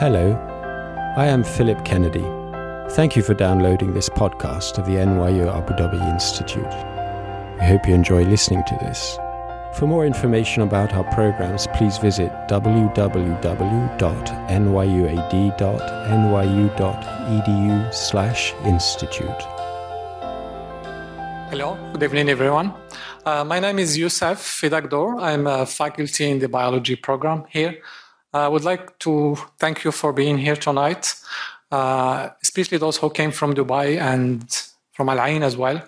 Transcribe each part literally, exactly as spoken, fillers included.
Hello, I am Philip Kennedy. Thank you for downloading this podcast of the N Y U Abu Dhabi Institute. I hope you enjoy listening to this. For more information about our programs, please visit w w w dot n y u a d dot n y u dot e d u slash institute. Hello, good evening, everyone. Uh, my name is Youssef Fidakdor. I'm a faculty in the biology program here. I would like to thank you for being here tonight, uh, especially those who came from Dubai and from Al Ain as well.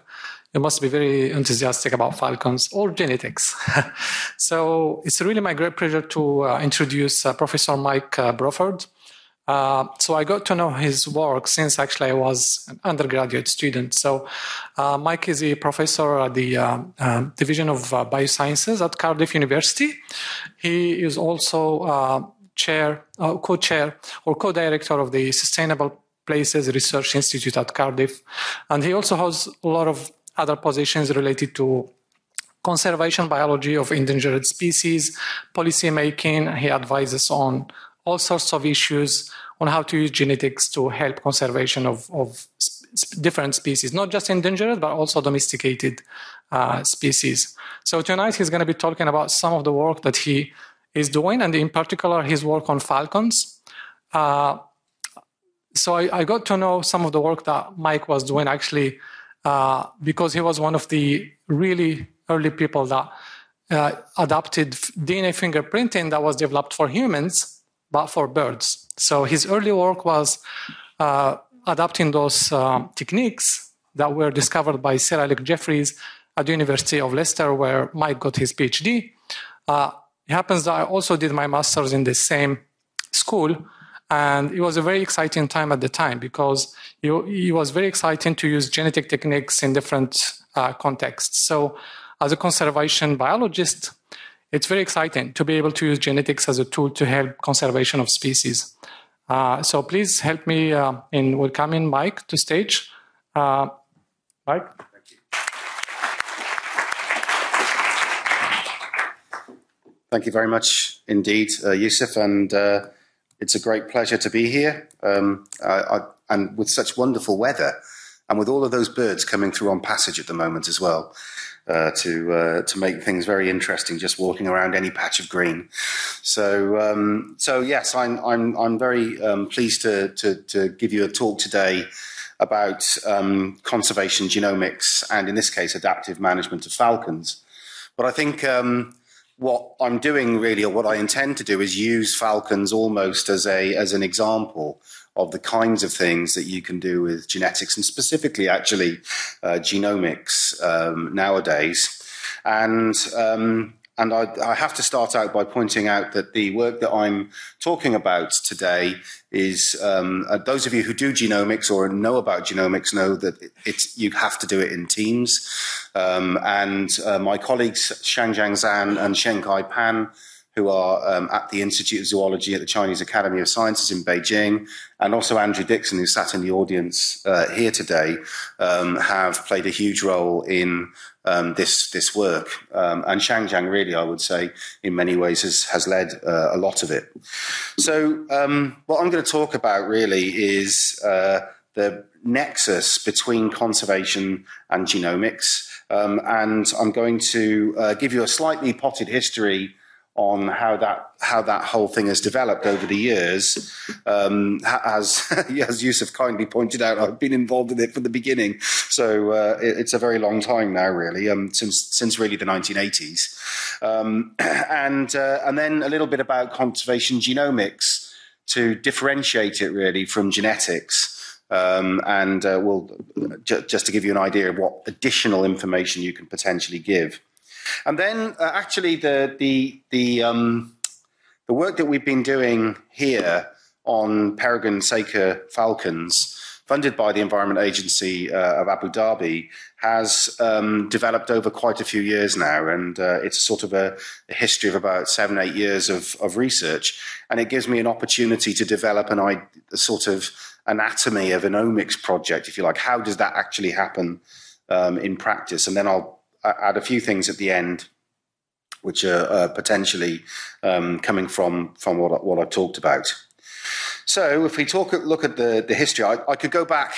You must be very enthusiastic about falcons or genetics. So it's really my great pleasure to uh, introduce uh, Professor Mike uh, Broford. Uh, so I got to know his work since actually I was an undergraduate student. So uh, Mike is a professor at the uh, uh, Division of uh, Biosciences at Cardiff University. He is also uh, chair, uh, co-chair or co-director of the Sustainable Places Research Institute at Cardiff. And he also has a lot of other positions related to conservation biology of endangered species, policy making. He advises on all sorts of issues on how to use genetics to help conservation of, of sp- different species, not just endangered, but also domesticated uh, species. So tonight he's going to be talking about some of the work that he is doing, and in particular his work on falcons. Uh, so I, I got to know some of the work that Mike was doing actually uh, because he was one of the really early people that uh, adopted D N A fingerprinting that was developed for humans but for birds. So his early work was uh, adapting those uh, techniques that were discovered by Sir Alec Jeffries at the University of Leicester, where Mike got his PhD. Uh, it happens that I also did my master's in the same school, and it was a very exciting time at the time because it was very exciting to use genetic techniques in different uh, contexts. So as a conservation biologist, it's very exciting to be able to use genetics as a tool to help conservation of species. Uh, so please help me uh, in welcoming Mike to stage. Uh, Mike? Thank you. Thank you very much indeed, uh, Youssef, and uh, it's a great pleasure to be here. Um, I, I, and with such wonderful weather, and with all of those birds coming through on passage at the moment as well. Uh, to uh, to make things very interesting, just walking around any patch of green. So um, so yes, I'm I'm I'm very um, pleased to, to to give you a talk today about um, conservation genomics and in this case adaptive management of falcons. But I think um, what I'm doing really, or what I intend to do, is use falcons almost as a as an example of the kinds of things that you can do with genetics and specifically actually uh, genomics um, nowadays. And um, and I, I have to start out by pointing out that the work that I'm talking about today is, um, uh, those of you who do genomics or know about genomics know that it, it's you have to do it in teams. Um, and uh, my colleagues Shangjiang Zan and Shenkai Pan, who are um, at the Institute of Zoology at the Chinese Academy of Sciences in Beijing, and also Andrew Dixon, who sat in the audience uh, here today, um, have played a huge role in um, this this work. Um, and Shangjiang, really, I would say, in many ways, has, has led uh, a lot of it. So um, what I'm going to talk about, really, is uh, the nexus between conservation and genomics. Um, and I'm going to uh, give you a slightly potted history on how that how that whole thing has developed over the years. Um, as, as Youssef kindly pointed out, I've been involved in it from the beginning. So uh, it, it's a very long time now, really, um, since since really the nineteen eighties. Um, and uh, and then a little bit about conservation genomics to differentiate it, really, from genetics. Um, and uh, we'll, j- just to give you an idea of what additional information you can potentially give. And then, uh, actually, the the the um, the work that we've been doing here on peregrine Saker falcons, funded by the Environment Agency uh, of Abu Dhabi, has um, developed over quite a few years now, and uh, it's sort of a, a history of about seven, eight years of, of research, and it gives me an opportunity to develop an a sort of anatomy of an omics project, if you like. How does that actually happen um, in practice? And then I'll add a few things at the end, which are uh, potentially um, coming from, from what, what I talked about. So if we talk at, look at the, the history, I, I could go back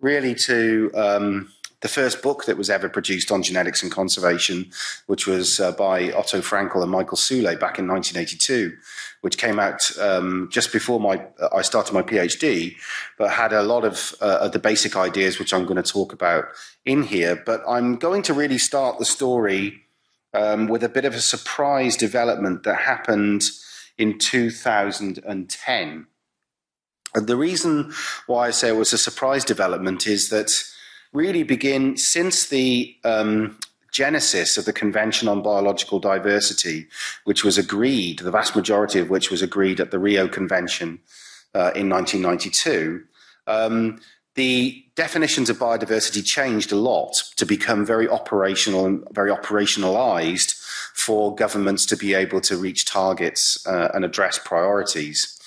really to um, the first book that was ever produced on genetics and conservation, which was uh, by Otto Frankel and Michael Soule back in nineteen eighty-two, which came out um, just before my I started my PhD, but had a lot of uh, the basic ideas which I'm going to talk about in here. But I'm going to really start the story um, with a bit of a surprise development that happened in two thousand ten. And the reason why I say it was a surprise development is that really begin since the um, genesis of the Convention on Biological Diversity, which was agreed, the vast majority of which was agreed at the Rio Convention uh, in nineteen ninety-two, um, the definitions of biodiversity changed a lot to become very operational and very operationalized for governments to be able to reach targets uh, and address priorities.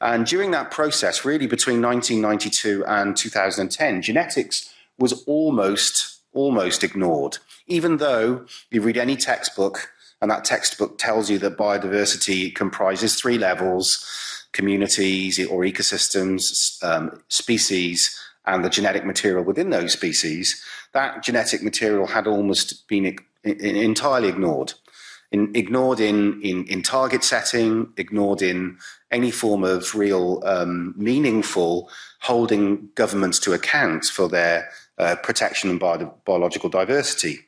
And during that process, really between nineteen ninety-two and two thousand ten, genetics was almost, almost ignored, even though you read any textbook and that textbook tells you that biodiversity comprises three levels: communities or ecosystems, um, species, and the genetic material within those species. That genetic material had almost been entirely ignored, in, ignored in, in, in target setting, ignored in any form of real um, meaningful holding governments to account for their Uh, protection and bio- biological diversity.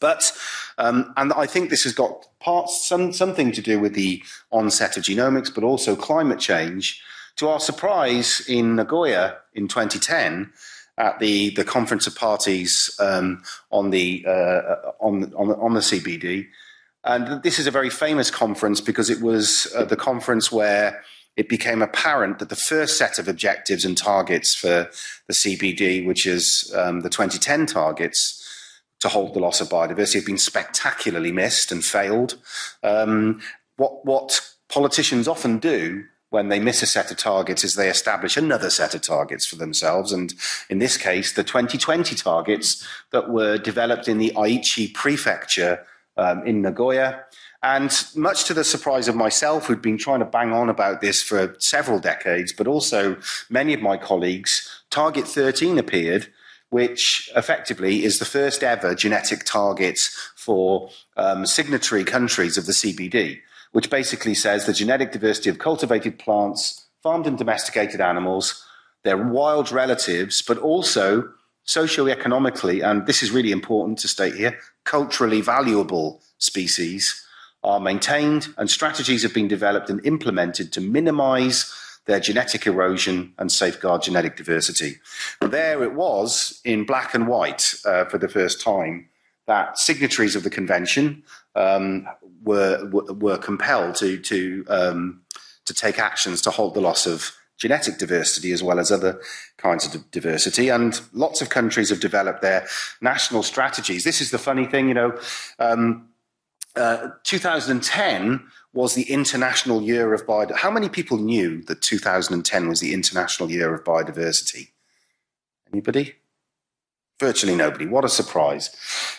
But, um, and I think this has got parts, some, something to do with the onset of genomics, but also climate change. To our surprise, in Nagoya in twenty ten, at the, the Conference of Parties um, on the uh, on, on on the C B D, and this is a very famous conference because it was uh, the conference where it became apparent that the first set of objectives and targets for the C B D, which is um, the twenty ten targets to halt the loss of biodiversity, have been spectacularly missed and failed. Um, what, what politicians often do when they miss a set of targets is they establish another set of targets for themselves. And in this case, the twenty twenty targets that were developed in the Aichi prefecture um, in Nagoya. And much to the surprise of myself, who'd been trying to bang on about this for several decades, but also many of my colleagues, Target thirteen appeared, which effectively is the first ever genetic target for um, signatory countries of the C B D, which basically says the genetic diversity of cultivated plants, farmed and domesticated animals, their wild relatives, but also socio-economically, and this is really important to state here, culturally valuable species, are maintained, and strategies have been developed and implemented to minimize their genetic erosion and safeguard genetic diversity. And there it was in black and white uh, for the first time that signatories of the convention um, were, were compelled to, to, um, to take actions to halt the loss of genetic diversity as well as other kinds of diversity. And lots of countries have developed their national strategies. This is the funny thing, you know, um, Uh, two thousand ten was the International Year of Biodiversity. How many people knew that two thousand ten was the International Year of Biodiversity? Anybody? Virtually nobody. What a surprise.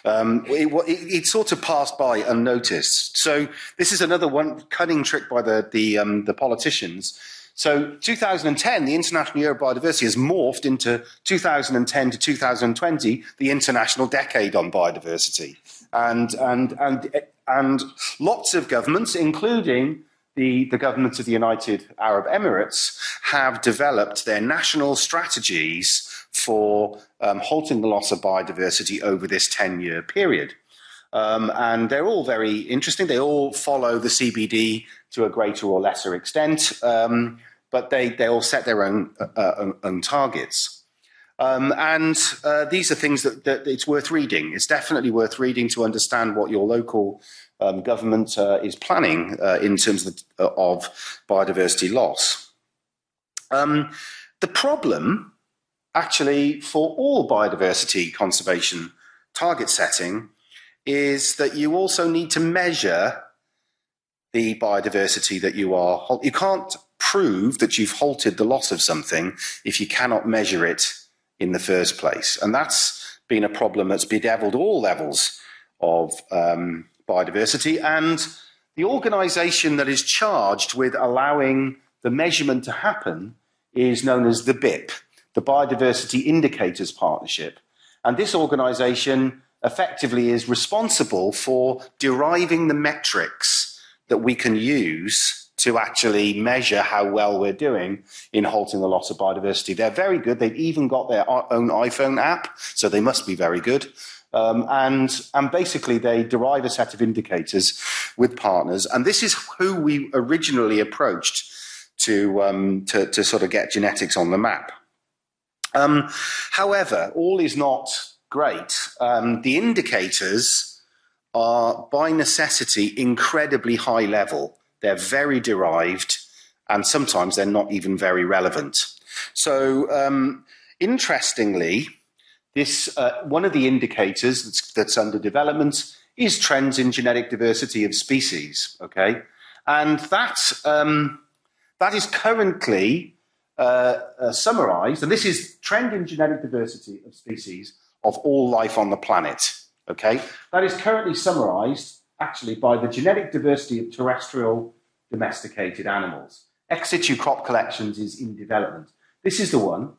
Um, it, it, it sort of passed by unnoticed. So this is another one cunning trick by the, the, um, the politicians. So two thousand ten, the International Year of Biodiversity, has morphed into two thousand ten to two thousand twenty, the International Decade on Biodiversity. And and and and lots of governments, including the, the government of the United Arab Emirates, have developed their national strategies for um, halting the loss of biodiversity over this ten-year period. Um, and they're all very interesting. They all follow the C B D to a greater or lesser extent, um, but they, they all set their own, uh, own, own targets. Um, and uh, these are things that, that it's worth reading. It's definitely worth reading to understand what your local um, government uh, is planning uh, in terms of, the, of biodiversity loss. Um, the problem, actually, for all biodiversity conservation target setting is that you also need to measure the biodiversity that you are. You can't prove that you've halted the loss of something if you cannot measure it in the first place. And that's been a problem that's bedeviled all levels of um, biodiversity. And the organisation that is charged with allowing the measurement to happen is known as the B I P, the Biodiversity Indicators Partnership. And this organisation effectively is responsible for deriving the metrics that we can use to actually measure how well we're doing in halting the loss of biodiversity. They're very good. They've even got their own iPhone app, so they must be very good. Um, and, and basically, they derive a set of indicators with partners. And this is who we originally approached to, um, to, to sort of get genetics on the map. Um, however, all is not great. Um, the indicators are, by necessity, incredibly high level. They're very derived, and sometimes they're not even very relevant. So, um, interestingly, this uh, one of the indicators that's, that's under development is trends in genetic diversity of species. Okay, and that um, that is currently uh, uh, summarized, and this is trend in genetic diversity of species of all life on the planet. Okay, that is currently summarized actually by the genetic diversity of terrestrial domesticated animals. Ex situ crop collections is in development. This is the one.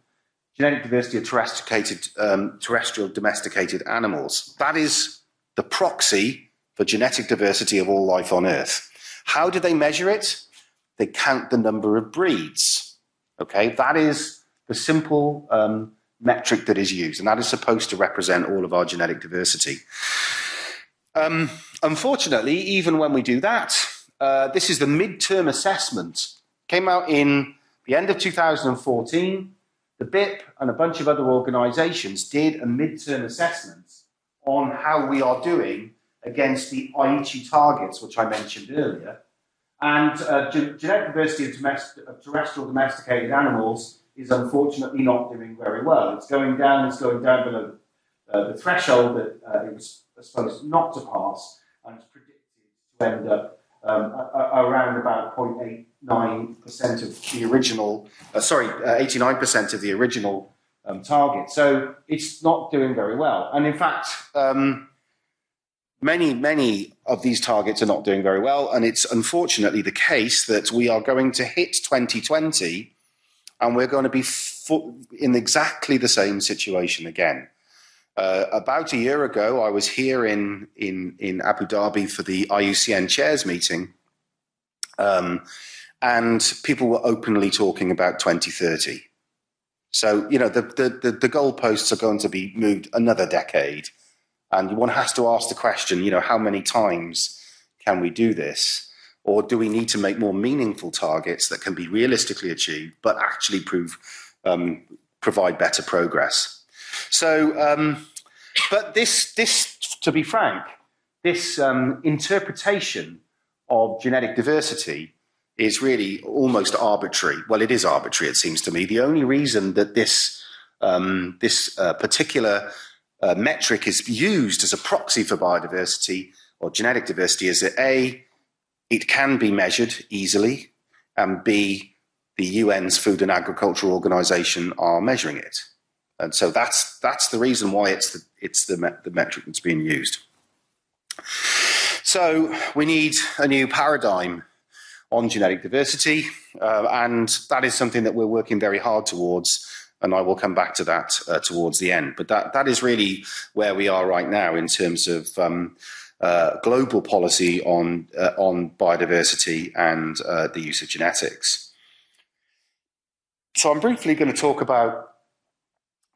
Genetic diversity of terrestriated, um, terrestrial domesticated animals. That is the proxy for genetic diversity of all life on Earth. How do they measure it? They count the number of breeds. Okay, that is the simple um, metric that is used, and that is supposed to represent all of our genetic diversity. Um, unfortunately, even when we do that, uh, this is the midterm assessment. Came out in the end of two thousand fourteen. The B I P and a bunch of other organisations did a midterm assessment on how we are doing against the Aichi targets, which I mentioned earlier. And uh, gen- genetic diversity of, domest- of terrestrial domesticated animals is unfortunately not doing very well. It's going down, it's going down below uh, the threshold that uh, it was supposed not to pass, and it's predicted to end up um, around about zero point eight. nine percent of the original, uh, sorry, uh, eighty-nine percent of the original um, target. So it's not doing very well. And in fact, um, many, many of these targets are not doing very well. And it's unfortunately the case that we are going to hit twenty twenty and we're going to be fo- in exactly the same situation again. Uh, about a year ago, I was here in, in, in Abu Dhabi for the I U C N chairs meeting. Um, And people were openly talking about twenty thirty. So, you know, the, the, the goalposts are going to be moved another decade. And one has to ask the question, you know, how many times can we do this? Or do we need to make more meaningful targets that can be realistically achieved, but actually prove um, provide better progress? So, um, but this, this, to be frank, this um, interpretation of genetic diversity is really almost arbitrary. Well, it is arbitrary, it seems to me. The only reason that this um, this uh, particular uh, metric is used as a proxy for biodiversity or genetic diversity is that A, it can be measured easily, and B, the U N's Food and Agricultural Organization are measuring it. And so that's that's the reason why it's the, it's the, met, the metric that's being used. So we need a new paradigm on genetic diversity, uh, and that is something that we're working very hard towards, and I will come back to that uh, towards the end. But that that is really where we are right now in terms of um, uh, global policy on, uh, on biodiversity and uh, the use of genetics. So I'm briefly going to talk about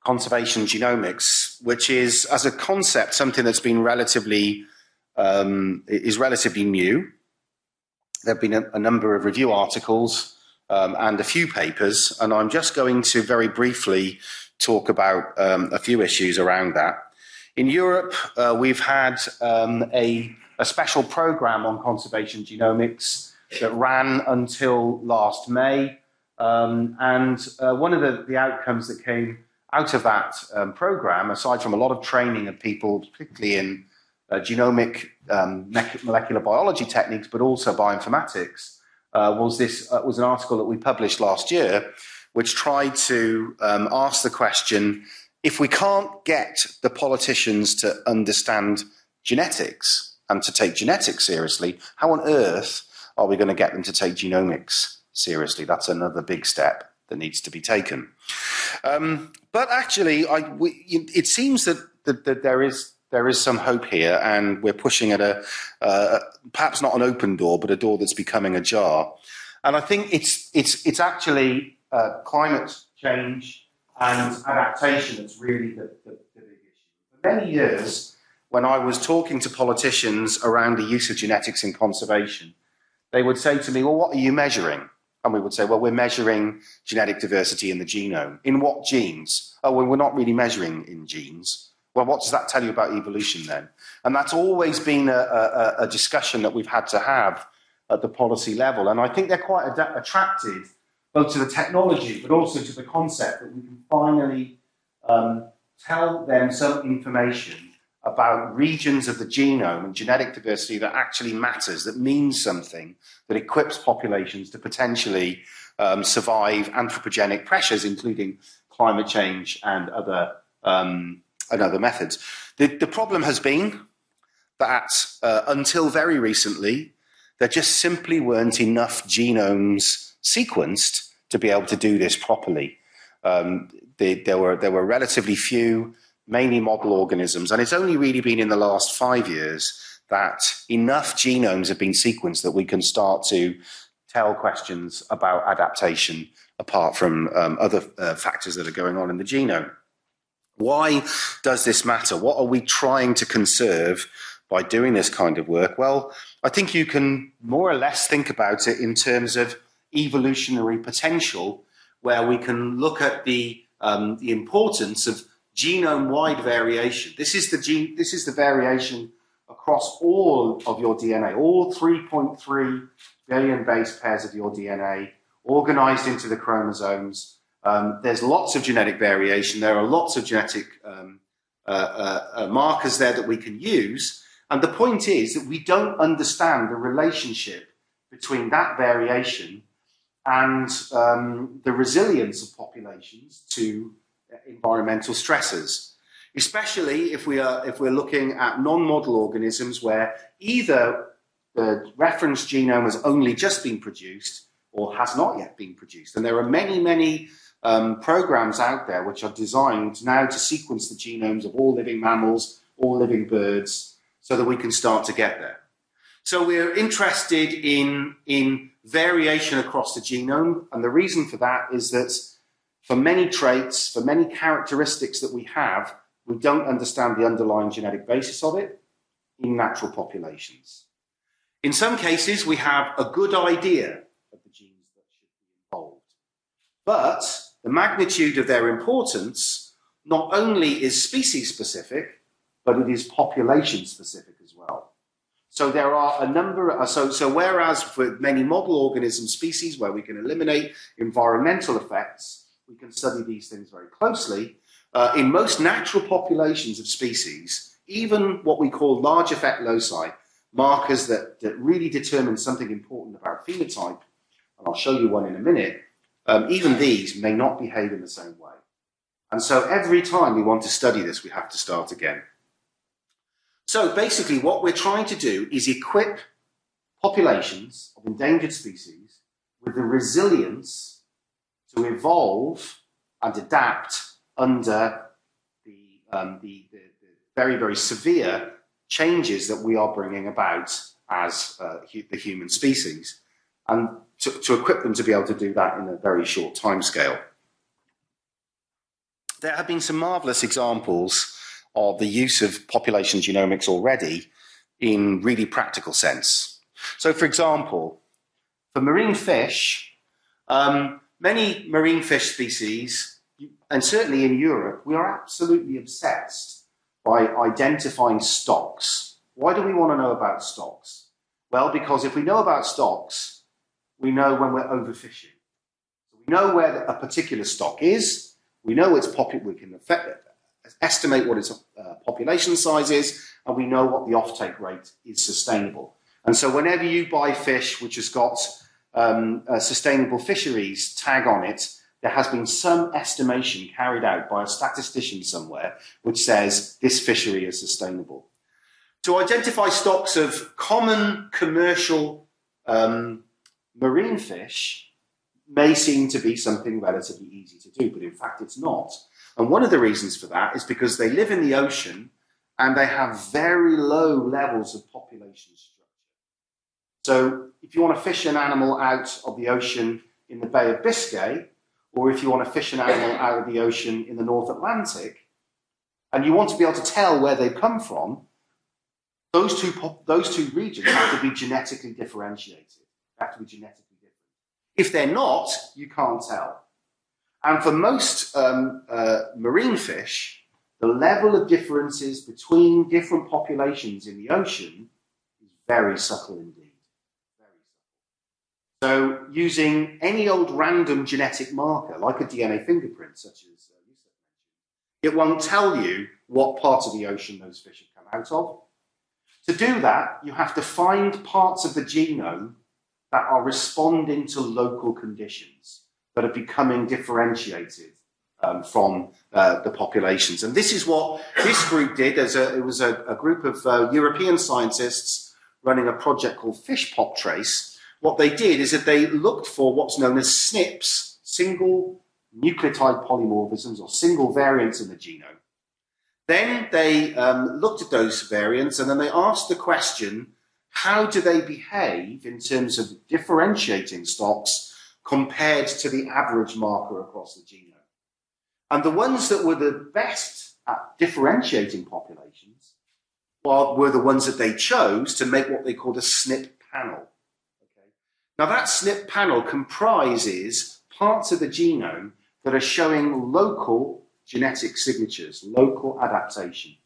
conservation genomics, which is, as a concept, something that's been relatively, um, is relatively new. There have been a, a number of review articles um, and a few papers, and I'm just going to very briefly talk about um, a few issues around that. In Europe, uh, we've had um, a, a special program on conservation genomics that ran until last May, um, and uh, one of the, the outcomes that came out of that um, program, aside from a lot of training of people, particularly in Uh, genomic um, molecular biology techniques, but also bioinformatics, uh, was this uh, was an article that we published last year, which tried to um, ask the question: if we can't get the politicians to understand genetics and to take genetics seriously, how on earth are we going to get them to take genomics seriously. That's another big step that needs to be taken. Um, but actually, I, we, it seems that, that, that there is there is some hope here, and we're pushing at a, uh, perhaps not an open door, but a door that's becoming ajar. And I think it's it's it's actually uh, climate change and adaptation that's really the, the, the big issue. For many years, when I was talking to politicians around the use of genetics in conservation, they would say to me, well, what are you measuring? And we would say, well, we're measuring genetic diversity in the genome. In what genes? Oh, well, we're not really measuring in genes. Well, what does that tell you about evolution then? And that's always been a, a, a discussion that we've had to have at the policy level. And I think they're quite ad- attracted both to the technology, but also to the concept that we can finally um, tell them some information about regions of the genome and genetic diversity that actually matters, that means something, that equips populations to potentially um, survive anthropogenic pressures, including climate change and other um, and other methods. The, the problem has been that uh, until very recently, there just simply weren't enough genomes sequenced to be able to do this properly. Um, they, there were there were relatively few, mainly model organisms, and it's only really been in the last five years that enough genomes have been sequenced that we can start to tell questions about adaptation apart from um, other uh, factors that are going on in the genome. Why does this matter? What are we trying to conserve by doing this kind of work? Well, I think you can more or less think about it in terms of evolutionary potential, where we can look at the, um, the importance of genome-wide variation. This is the gene, this is the variation across all of your D N A, all three point three billion base pairs of your D N A organized into the chromosomes. Um, there's lots of genetic variation. There are lots of genetic um, uh, uh, markers there that we can use. And the point is that we don't understand the relationship between that variation and um, the resilience of populations to environmental stressors, especially if we are if we're looking at non-model organisms where either the reference genome has only just been produced or has not yet been produced. And there are many, many um, programs out there which are designed now to sequence the genomes of all living mammals, all living birds, so that we can start to get there. So we're interested in, in variation across the genome, and the reason for that is that for many traits, for many characteristics that we have, we don't understand the underlying genetic basis of it in natural populations. In some cases, we have a good idea of the genes that should be involved, but the magnitude of their importance not only is species-specific, but it is population-specific as well. So there are a number of, so, so whereas for many model organism species where we can eliminate environmental effects, we can study these things very closely, uh, in most natural populations of species, even what we call large effect loci, markers that, that really determine something important about phenotype, and I'll show you one in a minute, um, even these may not behave in the same way. And so every time we want to study this, we have to start again. So basically what we're trying to do is equip populations of endangered species with the resilience to evolve and adapt under the, um, the, the, the very, very severe changes that we are bringing about as uh, hu- the human species, and to, to equip them to be able to do that in a very short timescale. There have been some marvellous examples of the use of population genomics already in really practical sense. So, for example, for marine fish, um, many marine fish species, and certainly in Europe, we are absolutely obsessed by identifying stocks. Why do we want to know about stocks? Well, because if we know about stocks, we know when we're overfishing. We know where a particular stock is. We know its popu- we can affect it. Estimate what its uh, population size is, and we know what the offtake rate is sustainable. And so whenever you buy fish which has got um, a sustainable fisheries tag on it, there has been some estimation carried out by a statistician somewhere which says this fishery is sustainable. To identify stocks of common commercial um, marine fish may seem to be something relatively easy to do, but in fact it's not. And one of the reasons for that is because they live in the ocean and they have very low levels of population structure. So if you want to fish an animal out of the ocean in the Bay of Biscay, or if you want to fish an animal out of the ocean in the North Atlantic, and you want to be able to tell where they come from, those two, pop- those two regions have to be genetically differentiated. They have to be genetically different. If they're not, you can't tell. And for most um, uh, marine fish, the level of differences between different populations in the ocean is very subtle indeed. Very subtle. So using any old random genetic marker, like a D N A fingerprint, such as uh, Youssef mentioned, it won't tell you what part of the ocean those fish have come out of. To do that, you have to find parts of the genome that are responding to local conditions, that are becoming differentiated um, from uh, the populations. And this is what this group did. As a, it was a, a group of uh, European scientists running a project called Fish Pop Trace. What they did is that they looked for what's known as S N Ps, single nucleotide polymorphisms, or single variants in the genome. Then they um, looked at those variants, and then they asked the question, how do they behave in terms of differentiating stocks compared to the average marker across the genome? And the ones that were the best at differentiating populations well, were the ones that they chose to make what they called a S N P panel. Okay. Now that S N P panel comprises parts of the genome that are showing local genetic signatures, local adaptation.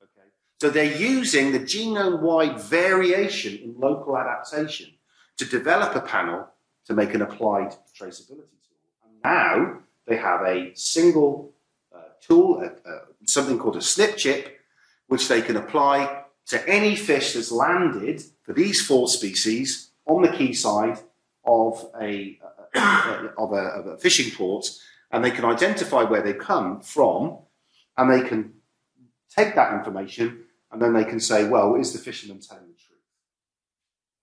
Okay. So they're using the genome-wide variation in local adaptation to develop a panel to make an applied traceability tool. And now they have a single uh, tool, uh, uh, something called a S N P chip, which they can apply to any fish that's landed for these four species on the quayside of a, uh, of a, of a fishing port. And they can identify where they come from, and they can take that information, and then they can say, well, is the fisherman telling the truth?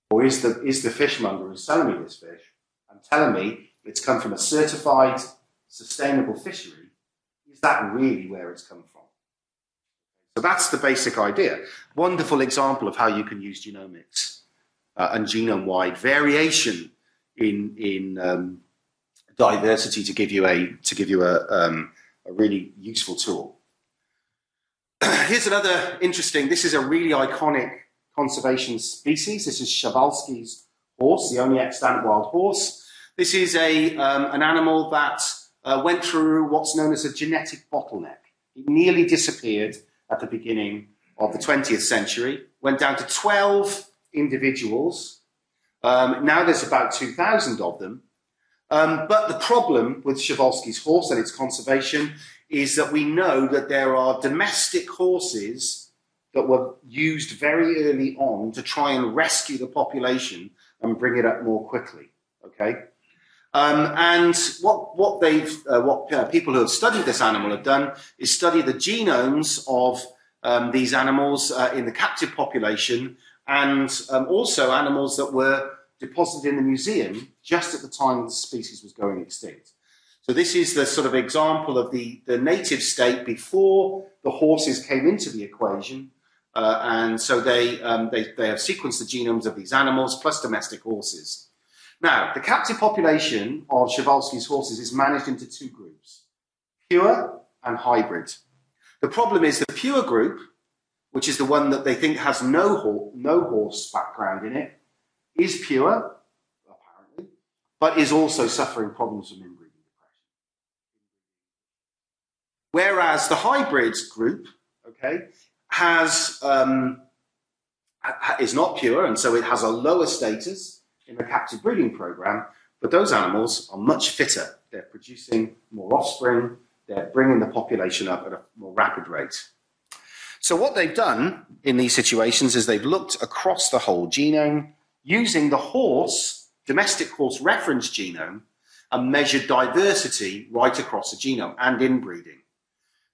Or is the is the fishmonger who's selling me this fish and telling me it's come from a certified, sustainable fishery? Is that really where it's come from? So that's the basic idea. Wonderful example of how you can use genomics uh, and genome-wide variation in in um, diversity to give you a to give you a, um, a really useful tool. Here's another interesting. This is a really iconic conservation species. This is Przewalski's horse, the only extant wild horse. This is a um, an animal that uh, went through what's known as a genetic bottleneck. It nearly disappeared at the beginning of the twentieth century. Went down to twelve individuals. Um, now there's about two thousand of them. Um, but the problem with Przewalski's horse and its conservation is that we know that there are domestic horses that were used very early on to try and rescue the population and bring it up more quickly. Okay, um, and what what they've uh, what uh, people who have studied this animal have done is study the genomes of um, these animals uh, in the captive population, and um, also animals that were deposited in the museum just at the time the species was going extinct. So this is the sort of example of the, the native state before the horses came into the equation. Uh, and so they, um, they, they have sequenced the genomes of these animals plus domestic horses. Now, the captive population of Przewalski's horses is managed into two groups, pure and hybrid. The problem is the pure group, which is the one that they think has no, ho- no horse background in it, is pure, apparently, but is also suffering problems from inbreeding depression. Whereas the hybrid group, okay, has um, is not pure, and so it has a lower status in the captive breeding program, but those animals are much fitter. They're producing more offspring, they're bringing the population up at a more rapid rate. So what they've done in these situations is they've looked across the whole genome, using the horse, domestic horse reference genome, and measured diversity right across the genome and inbreeding.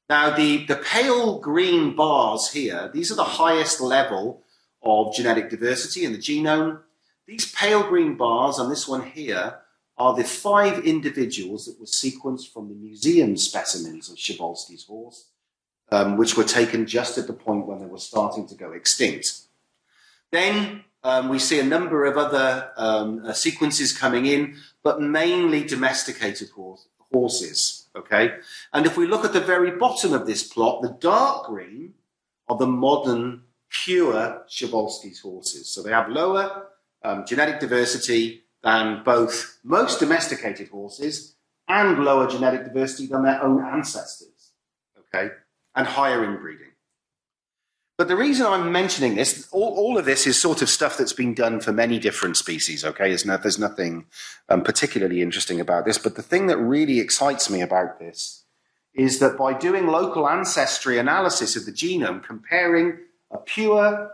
Now, the, the pale green bars here, these are the highest level of genetic diversity in the genome. These pale green bars, and this one here, are the five individuals that were sequenced from the museum specimens of Przewalski's horse, um, which were taken just at the point when they were starting to go extinct. Then um, we see a number of other um, uh, sequences coming in, but mainly domesticated horse, horses, okay? And if we look at the very bottom of this plot, the dark green are the modern, pure Przewalski's horses. So they have lower um, genetic diversity than both most domesticated horses and lower genetic diversity than their own ancestors, okay? And higher inbreeding. But the reason I'm mentioning this, all, all of this is sort of stuff that's been done for many different species, okay? There's, no, there's nothing um, particularly interesting about this, but the thing that really excites me about this is that by doing local ancestry analysis of the genome, comparing a pure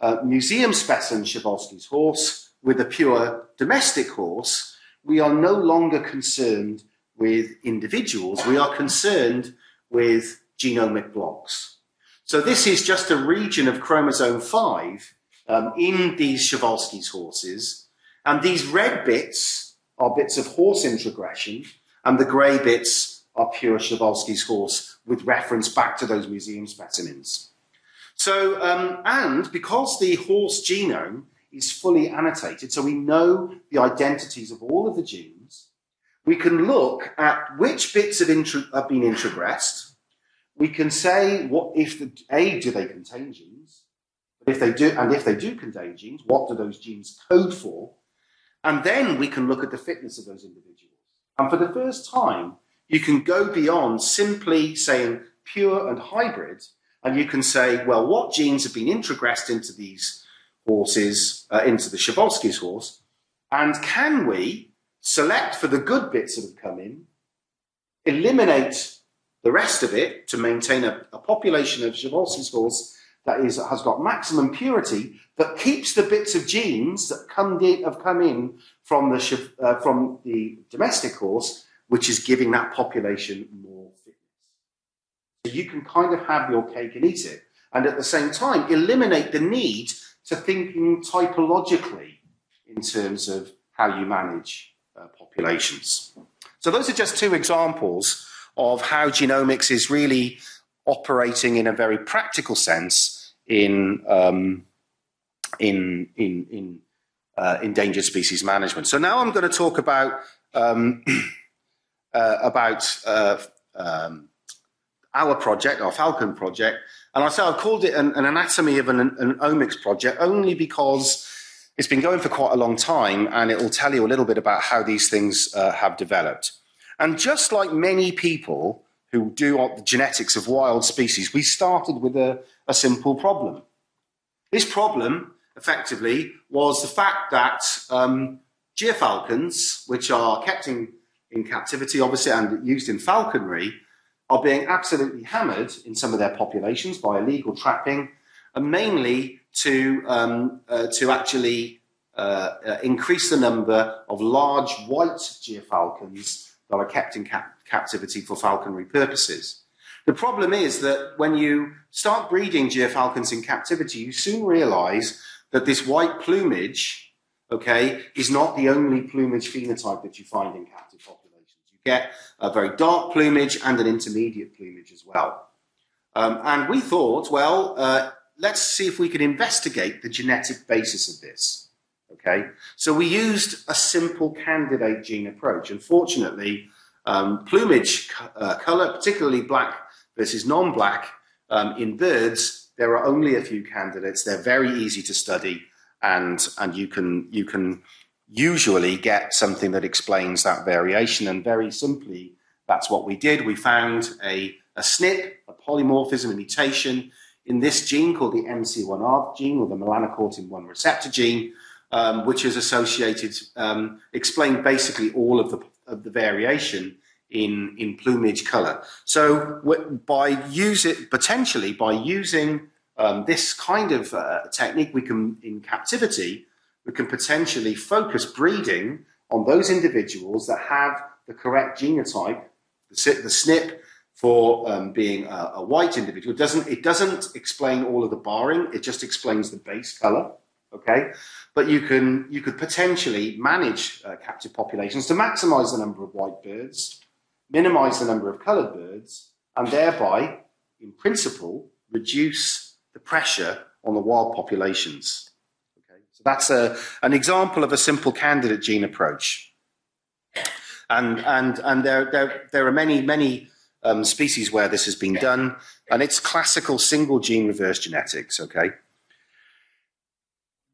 uh, museum specimen Przewalski's horse with a pure domestic horse, we are no longer concerned with individuals. We are concerned with genomic blocks. So this is just a region of chromosome five um, in these Przewalski's horses. And these red bits are bits of horse introgression, and the grey bits are pure Przewalski's horse with reference back to those museum specimens. So, um, and because the horse genome is fully annotated, so we know the identities of all of the genes, we can look at which bits have, intro- have been introgressed. We can say, what if the A, do they contain genes? But if they do, and if they do contain genes, what do those genes code for? And then we can look at the fitness of those individuals. And for the first time, you can go beyond simply saying pure and hybrid, and you can say, well, what genes have been introgressed into these horses, uh, into the Przewalski's horse, and can we select for the good bits that have come in, eliminate the rest of it to maintain a, a population of Przewalski's horse that is, has got maximum purity, but keeps the bits of genes that come in, have come in from the, uh, from the domestic horse, which is giving that population more fitness. So you can kind of have your cake and eat it, and at the same time, eliminate the need to thinking typologically in terms of how you manage uh, populations. So those are just two examples of how genomics is really operating in a very practical sense in um, in in, in uh, endangered species management. So now I'm going to talk about um, uh, about uh, um, our project, our Falcon project, and I say I've called it an, an anatomy of an, an omics project only because it's been going for quite a long time, and it will tell you a little bit about how these things uh, have developed. And just like many people who do the genetics of wild species, we started with a, a simple problem. This problem, effectively, was the fact that um, gerfalcons, which are kept in, in captivity, obviously, and used in falconry, are being absolutely hammered in some of their populations by illegal trapping, and mainly to, um, uh, to actually uh, uh, increase the number of large white gerfalcons that are kept in cap- captivity for falconry purposes. The problem is that when you start breeding gerfalcons in captivity, you soon realize that this white plumage, okay, is not the only plumage phenotype that you find in captive populations. You get a very dark plumage and an intermediate plumage as well. Um, and we thought, well, uh, let's see if we can investigate the genetic basis of this. Okay, so we used a simple candidate gene approach. Unfortunately, um, plumage uh, color, particularly black versus non-black, um, in birds, there are only a few candidates. They're very easy to study, and and you can you can usually get something that explains that variation. And very simply, that's what we did. We found a a S N P, a polymorphism, a mutation in this gene called the M C one R gene, or the melanocortin one receptor gene. Um, which is associated, um, explained basically all of the, of the variation in, in plumage color. So by use it, potentially by using um, this kind of uh, technique, we can, in captivity, we can potentially focus breeding on those individuals that have the correct genotype. The S N P for um, being a, a white individual, doesn't it doesn't explain all of the barring, it just explains the base color, okay? but you can you could potentially manage uh, captive populations to maximise the number of white birds, minimise the number of coloured birds, and thereby, in principle, reduce the pressure on the wild populations. Okay, so that's a, an example of a simple candidate gene approach. And and and there there there are many many um, species where this has been done, and it's classical single gene reverse genetics. Okay.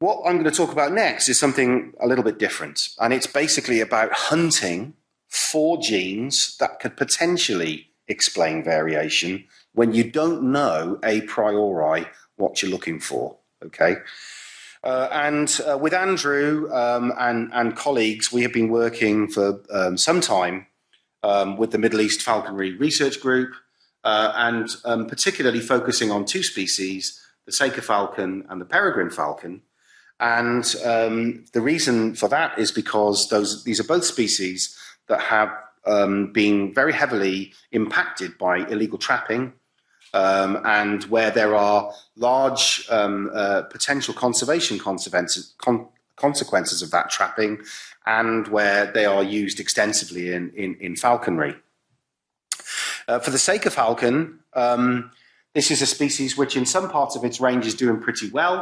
What I'm going to talk about next is something a little bit different, and it's basically about hunting for genes that could potentially explain variation when you don't know a priori what you're looking for. Okay. Uh, and uh, with Andrew um, and, and colleagues, we have been working for um, some time um, with the Middle East Falconry Research Group, uh, and um, particularly focusing on two species, the Saker falcon and the Peregrine falcon. And um, the reason for that is because those these are both species that have um, been very heavily impacted by illegal trapping, Um, and where there are large um, uh, potential conservation consequences, con consequences of that trapping, and where they are used extensively in, in, in falconry. Uh, for the Saker falcon, um, this is a species which in some parts of its range is doing pretty well,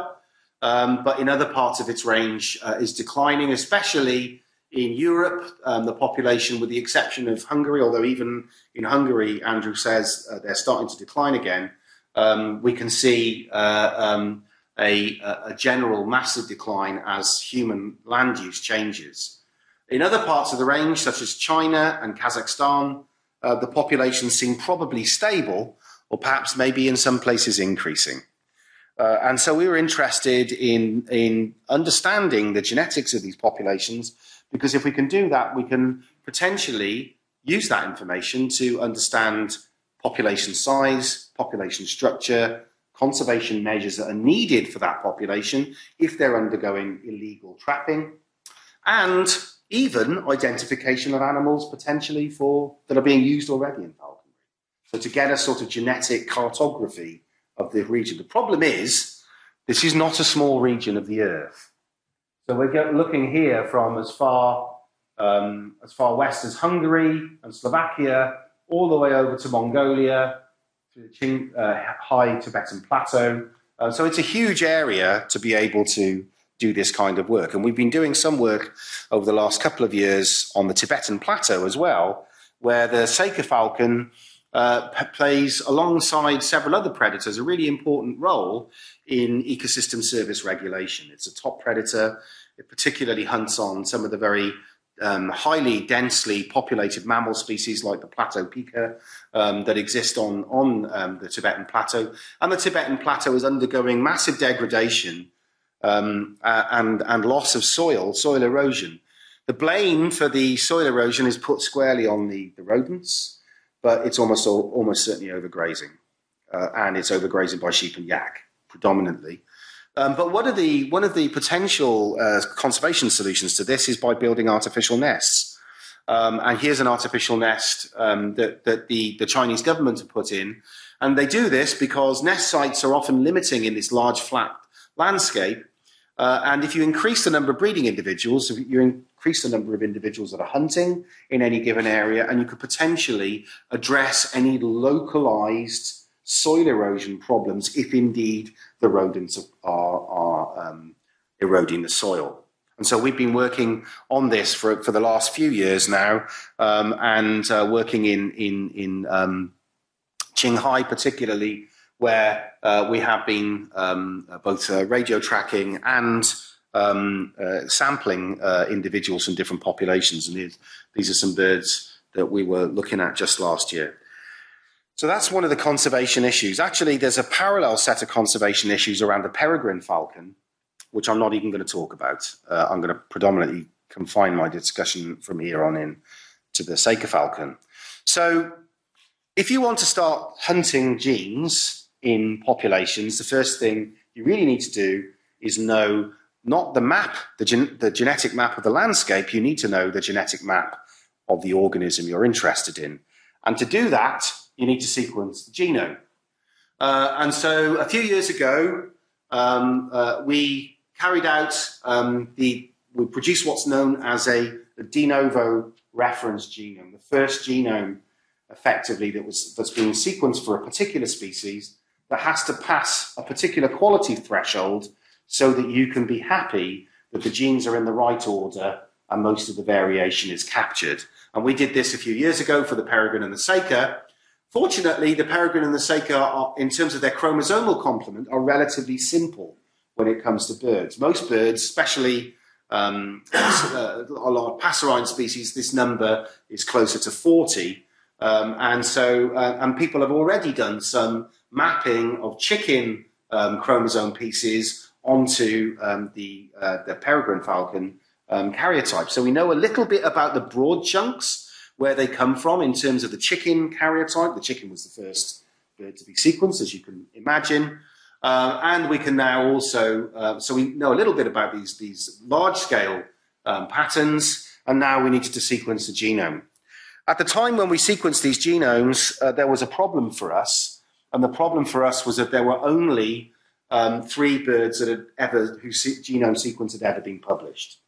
um, but in other parts of its range uh, is declining, especially in Europe, um, the population, with the exception of Hungary, although even in Hungary, Andrew says uh, they're starting to decline again, um, we can see uh, um, a, a general massive decline as human land use changes. In other parts of the range, such as China and Kazakhstan, uh, the population seem probably stable, or perhaps maybe in some places increasing. Uh, and so we were interested in, in understanding the genetics of these populations, because if we can do that, we can potentially use that information to understand population size, population structure, conservation measures that are needed for that population if they're undergoing illegal trapping, and even identification of animals potentially for that are being used already in falconry. So to get a sort of genetic cartography of the region. The problem is, this is not a small region of the Earth. So we're looking here from as far um, as far west as Hungary and Slovakia, all the way over to Mongolia, to the Qinghai Tibetan plateau. Uh, so it's a huge area to be able to do this kind of work. And we've been doing some work over the last couple of years on the Tibetan plateau as well, where the Saker falcon uh, plays, alongside several other predators, a really important role in ecosystem service regulation. It's a top predator. It particularly hunts on some of the very um, highly densely populated mammal species like the plateau pika um, that exist on, on um, the Tibetan plateau. And the Tibetan plateau is undergoing massive degradation um, uh, and, and loss of soil, soil erosion. The blame for the soil erosion is put squarely on the, the rodents, but it's almost, almost certainly overgrazing. Uh, and it's overgrazing by sheep and yak, predominantly. Um, but one of the, one of the potential uh, conservation solutions to this is by building artificial nests. Um, and here's an artificial nest um, that, that the, the Chinese government have put in. And they do this because nest sites are often limiting in this large flat landscape. Uh, and if you increase the number of breeding individuals, if you increase the number of individuals that are hunting in any given area, and you could potentially address any localized soil erosion problems if indeed the rodents are, are um, eroding the soil. And so we've been working on this for, for the last few years now, um, and uh, working in, in, in um, Qinghai particularly, where uh, we have been um, both uh, radio tracking and um, uh, sampling uh, individuals from different populations. And these, these are some birds that we were looking at just last year. So that's one of the conservation issues. Actually, there's a parallel set of conservation issues around the peregrine falcon, which I'm not even going to talk about. Uh, I'm going to predominantly confine my discussion from here on in to the Saker falcon. So if you want to start hunting genes in populations, the first thing you really need to do is know not the map, the, gen the genetic map of the landscape. You need to know the genetic map of the organism you're interested in. And to do that, you need to sequence the genome. Uh, and so a few years ago, um, uh, we carried out um, the, we produced what's known as a, a de novo reference genome, the first genome effectively that was, that's being sequenced for a particular species that has to pass a particular quality threshold so that you can be happy that the genes are in the right order and most of the variation is captured. And we did this a few years ago for the peregrine and the saker. Fortunately, the peregrine and the saker, are, in terms of their chromosomal complement, are relatively simple when it comes to birds. Most birds, especially um, a lot of passerine species, this number is closer to forty. Um, and so, uh, and people have already done some mapping of chicken um, chromosome pieces onto um, the, uh, the peregrine falcon um, karyotype. So we know a little bit about the broad chunks, where they come from in terms of the chicken karyotype. The chicken was the first bird to be sequenced, as you can imagine. Uh, and we can now also, uh, so we know a little bit about these, these large-scale um, patterns, and now we needed to sequence the genome. At the time when we sequenced these genomes, uh, there was a problem for us, and the problem for us was that there were only um, three birds that had ever, whose genome sequence had ever been published.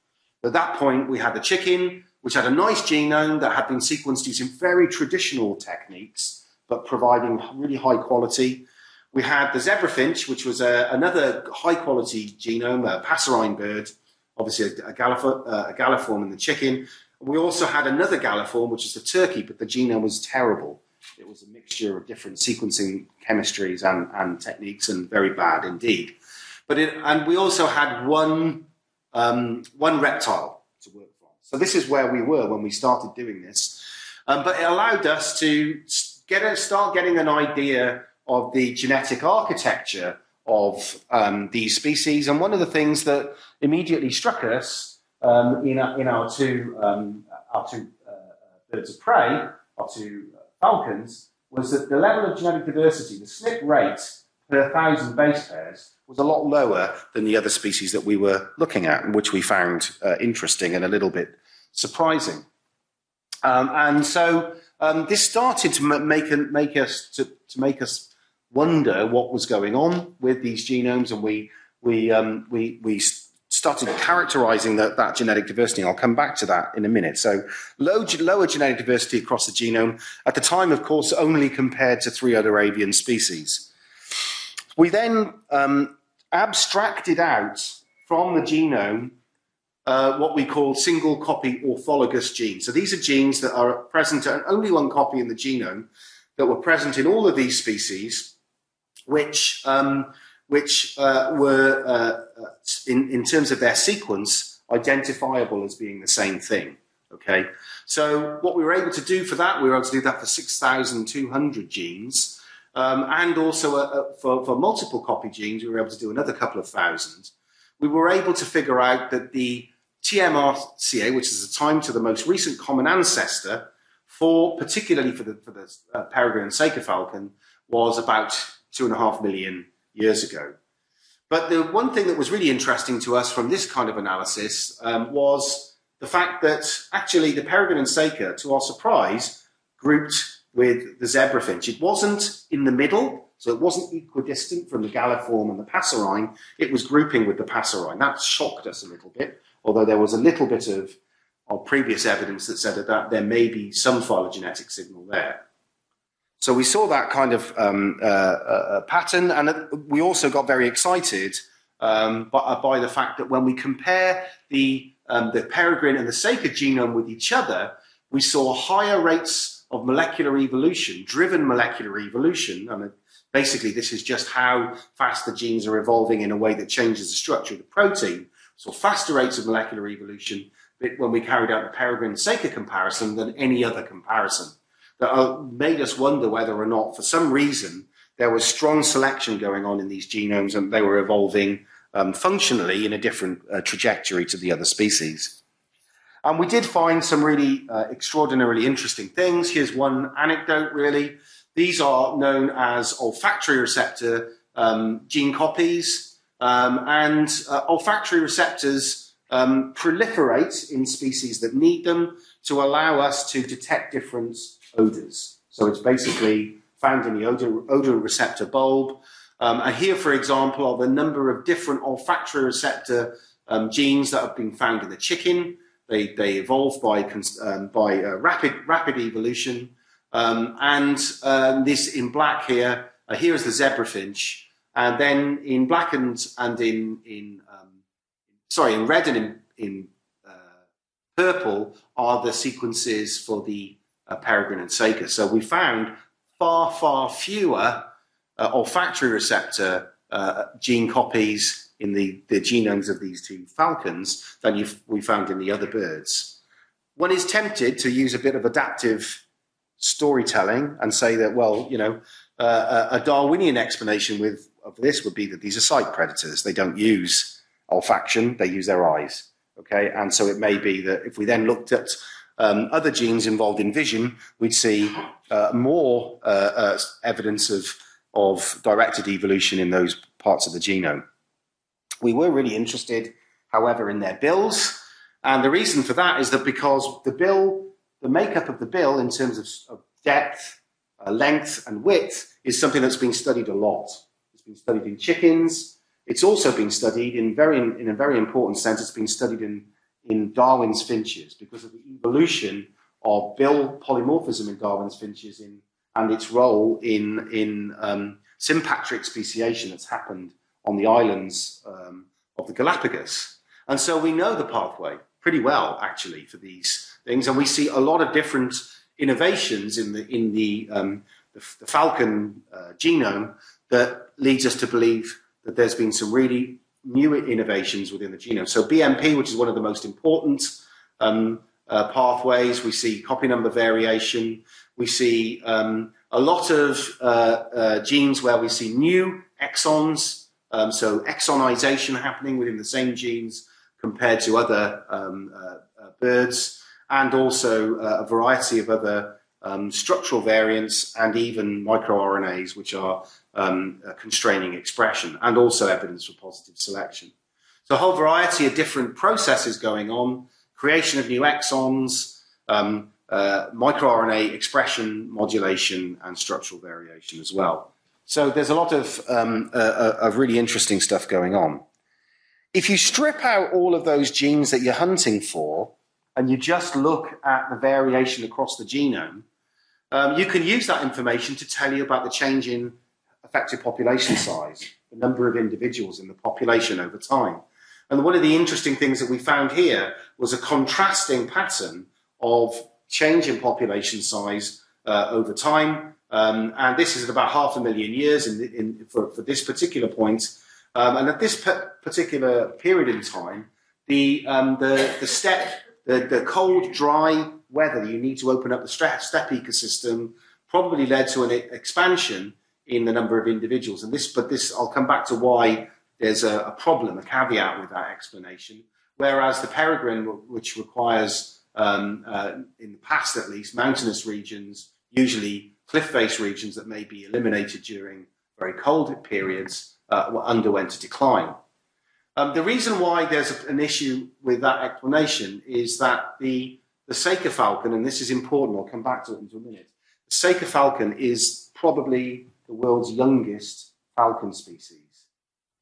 At that point, we had the chicken, which had a nice genome that had been sequenced using very traditional techniques, but providing really high quality. We had the zebrafinch, which was a, another high-quality genome, a passerine bird, obviously a, a, gallif- uh, a galliform in the chicken. We also had another galliform, which is the turkey, but the genome was terrible. It was a mixture of different sequencing chemistries and, and techniques, and very bad indeed. But it, and we also had one, um, one reptile to work. So this is where we were when we started doing this. Um, but it allowed us to get a, start getting an idea of the genetic architecture of um, these species. And one of the things that immediately struck us um, in, our, in our two, um, our two uh, birds of prey, our two falcons, was that the level of genetic diversity, the S N P rate per one thousand base pairs, was a lot lower than the other species that we were looking at, which we found uh, interesting and a little bit surprising. Um, and so um, this started to make a, make us to, to make us wonder what was going on with these genomes, and we we um, we we started characterizing that, that genetic diversity. I'll come back to that in a minute. So low, lower genetic diversity across the genome at the time, of course, only compared to three other avian species. We then um, abstracted out from the genome uh, what we call single copy orthologous genes. So these are genes that are present, and only one copy in the genome, that were present in all of these species, which um, which uh, were, uh, in, in terms of their sequence, identifiable as being the same thing. Okay. So what we were able to do for that, we were able to do that for six thousand two hundred genes. Um, and also uh, for, for multiple copy genes, we were able to do another couple of thousand. We were able to figure out that the T M R C A, which is the time to the most recent common ancestor, for particularly for the, for the uh, peregrine and saker falcon, was about two and a half million years ago. But the one thing that was really interesting to us from this kind of analysis um, was the fact that actually the peregrine and saker, to our surprise, grouped with the zebrafinch. It wasn't in the middle, so it wasn't equidistant from the galliform and the passerine. It was grouping with the passerine. That shocked us a little bit, although there was a little bit of, of previous evidence that said that, that there may be some phylogenetic signal there. So we saw that kind of um, uh, uh, pattern, and we also got very excited um, by, uh, by the fact that when we compare the, um, the peregrine and the saker genome with each other, we saw higher rates of molecular evolution, driven molecular evolution. I mean, basically, this is just how fast the genes are evolving in a way that changes the structure of the protein. So faster rates of molecular evolution when we carried out the peregrine-saker comparison than any other comparison. That made us wonder whether or not, for some reason, there was strong selection going on in these genomes and they were evolving um, functionally in a different uh, trajectory to the other species. And we did find some really uh, extraordinarily interesting things. Here's one anecdote, really. These are known as olfactory receptor um, gene copies. Um, and uh, olfactory receptors um, proliferate in species that need them to allow us to detect different odors. So it's basically found in the odor, odor receptor bulb. Um, I hear, for example, of a number of different olfactory receptor um, genes that have been found in the chicken. They they evolved by um, by uh, rapid rapid evolution. Um, and uh, this in black here. Uh, here is the zebra finch, and then in black and and in in um, sorry in red and in in uh, purple are the sequences for the uh, peregrine and Saker. So we found far far fewer uh, olfactory receptor uh, gene copies in the, the genomes of these two falcons than you've, we found in the other birds. One is tempted to use a bit of adaptive storytelling and say that, well, you know, uh, a Darwinian explanation with of this would be that these are sight predators. They don't use olfaction, they use their eyes. Okay, and so it may be that if we then looked at um, other genes involved in vision, we'd see uh, more uh, uh, evidence of of directed evolution in those parts of the genome. We were really interested, however, in their bills, and the reason for that is that because the bill, the makeup of the bill in terms of, of depth, uh, length, and width is something that's been studied a lot. It's been studied in chickens. It's also been studied in very, in a very important sense, it's been studied in, in Darwin's finches because of the evolution of bill polymorphism in Darwin's finches in, and its role in, in um, sympatric speciation that's happened on the islands um, of the Galapagos. And so we know the pathway pretty well, actually, for these things, and we see a lot of different innovations in the in the um, the, the falcon uh, genome that leads us to believe that there's been some really new innovations within the genome. So B M P, which is one of the most important um, uh, pathways, we see copy number variation. We see um, a lot of uh, uh, genes where we see new exons, um, so exonization happening within the same genes compared to other um, uh, uh, birds. And also uh, a variety of other um, structural variants and even microRNAs, which are um, constraining expression, and also evidence for positive selection. So a whole variety of different processes going on, creation of new exons, um, uh, microRNA expression, modulation, and structural variation as well. So there's a lot of, um, uh, of really interesting stuff going on. If you strip out all of those genes that you're hunting for, and you just look at the variation across the genome, um, you can use that information to tell you about the change in effective population size, the number of individuals in the population over time. And one of the interesting things that we found here was a contrasting pattern of change in population size uh, over time. Um, and this is about half a million years in, in, for, for this particular point. Um, and at this particular period in time, the, um, the, the step... The, the cold, dry weather you need to open up the steppe ecosystem probably led to an expansion in the number of individuals. And this, but this, I'll come back to why there's a, a problem, a caveat with that explanation. Whereas the peregrine, which requires, um, uh, in the past at least, mountainous regions, usually cliff-face regions that may be eliminated during very cold periods, uh, underwent a decline. Um, the reason why there's an issue with that explanation is that the, the Saker falcon, and this is important, I'll come back to it in a minute, the Saker falcon is probably the world's youngest falcon species.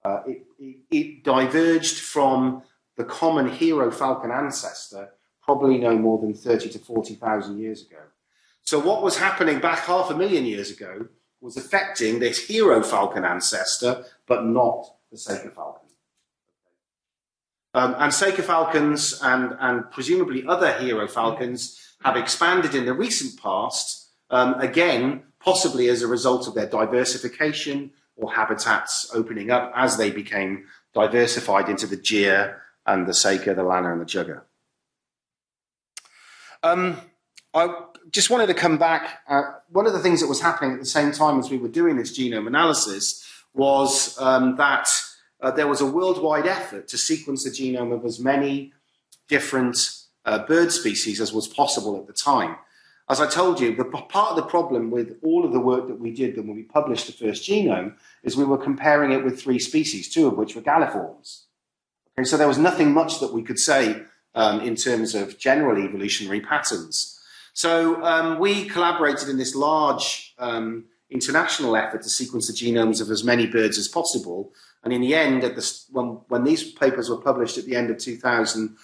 Uh, it, it, it diverged from the common Hero falcon ancestor probably no more than thirty to forty thousand years ago. So what was happening back half a million years ago was affecting this Hero falcon ancestor, but not the Saker falcon. Um, and Saker falcons and, and presumably other Hero falcons have expanded in the recent past, um, again, possibly as a result of their diversification or habitats opening up as they became diversified into the Gyr and the Saker, the Lanner and the Jugger. Um, I just wanted to come back. Uh, one of the things that was happening at the same time as we were doing this genome analysis was um, that Uh, there was a worldwide effort to sequence the genome of as many different uh, bird species as was possible at the time. As I told you, the part of the problem with all of the work that we did when we published the first genome is we were comparing it with three species, two of which were galliforms. Okay, so there was nothing much that we could say um, in terms of general evolutionary patterns. So um, we collaborated in this large um, international effort to sequence the genomes of as many birds as possible. And in the end, at the, when, when these papers were published at the end of two thousand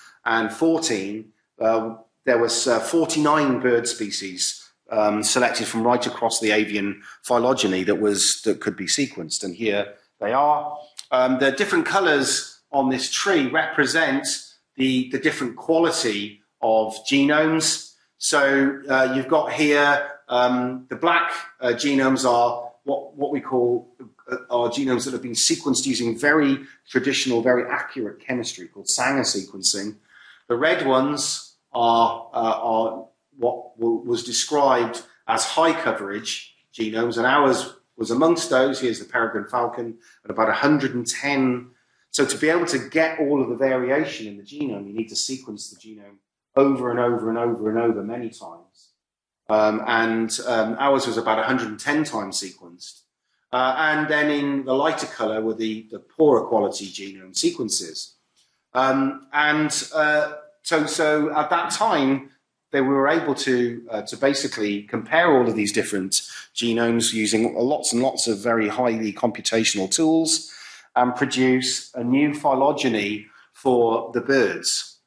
fourteen, uh, there was uh, forty-nine bird species um, selected from right across the avian phylogeny that was that could be sequenced. And here they are. Um, the different colours on this tree represent the, the different quality of genomes. So uh, you've got here um, the black uh, genomes are what, what we call uh, are genomes that have been sequenced using very traditional, very accurate chemistry called Sanger sequencing. The red ones are, uh, are what w- was described as high coverage genomes, and ours was amongst those. Here's the peregrine falcon at about one hundred ten. So to be able to get all of the variation in the genome, you need to sequence the genome over and over and over and over many times. Um, and um, ours was about one hundred ten times sequenced. Uh, and then in the lighter color were the, the poorer quality genome sequences. Um, and uh, so, so at that time, they were able to, uh, to basically compare all of these different genomes using lots and lots of very highly computational tools and produce a new phylogeny for the birds.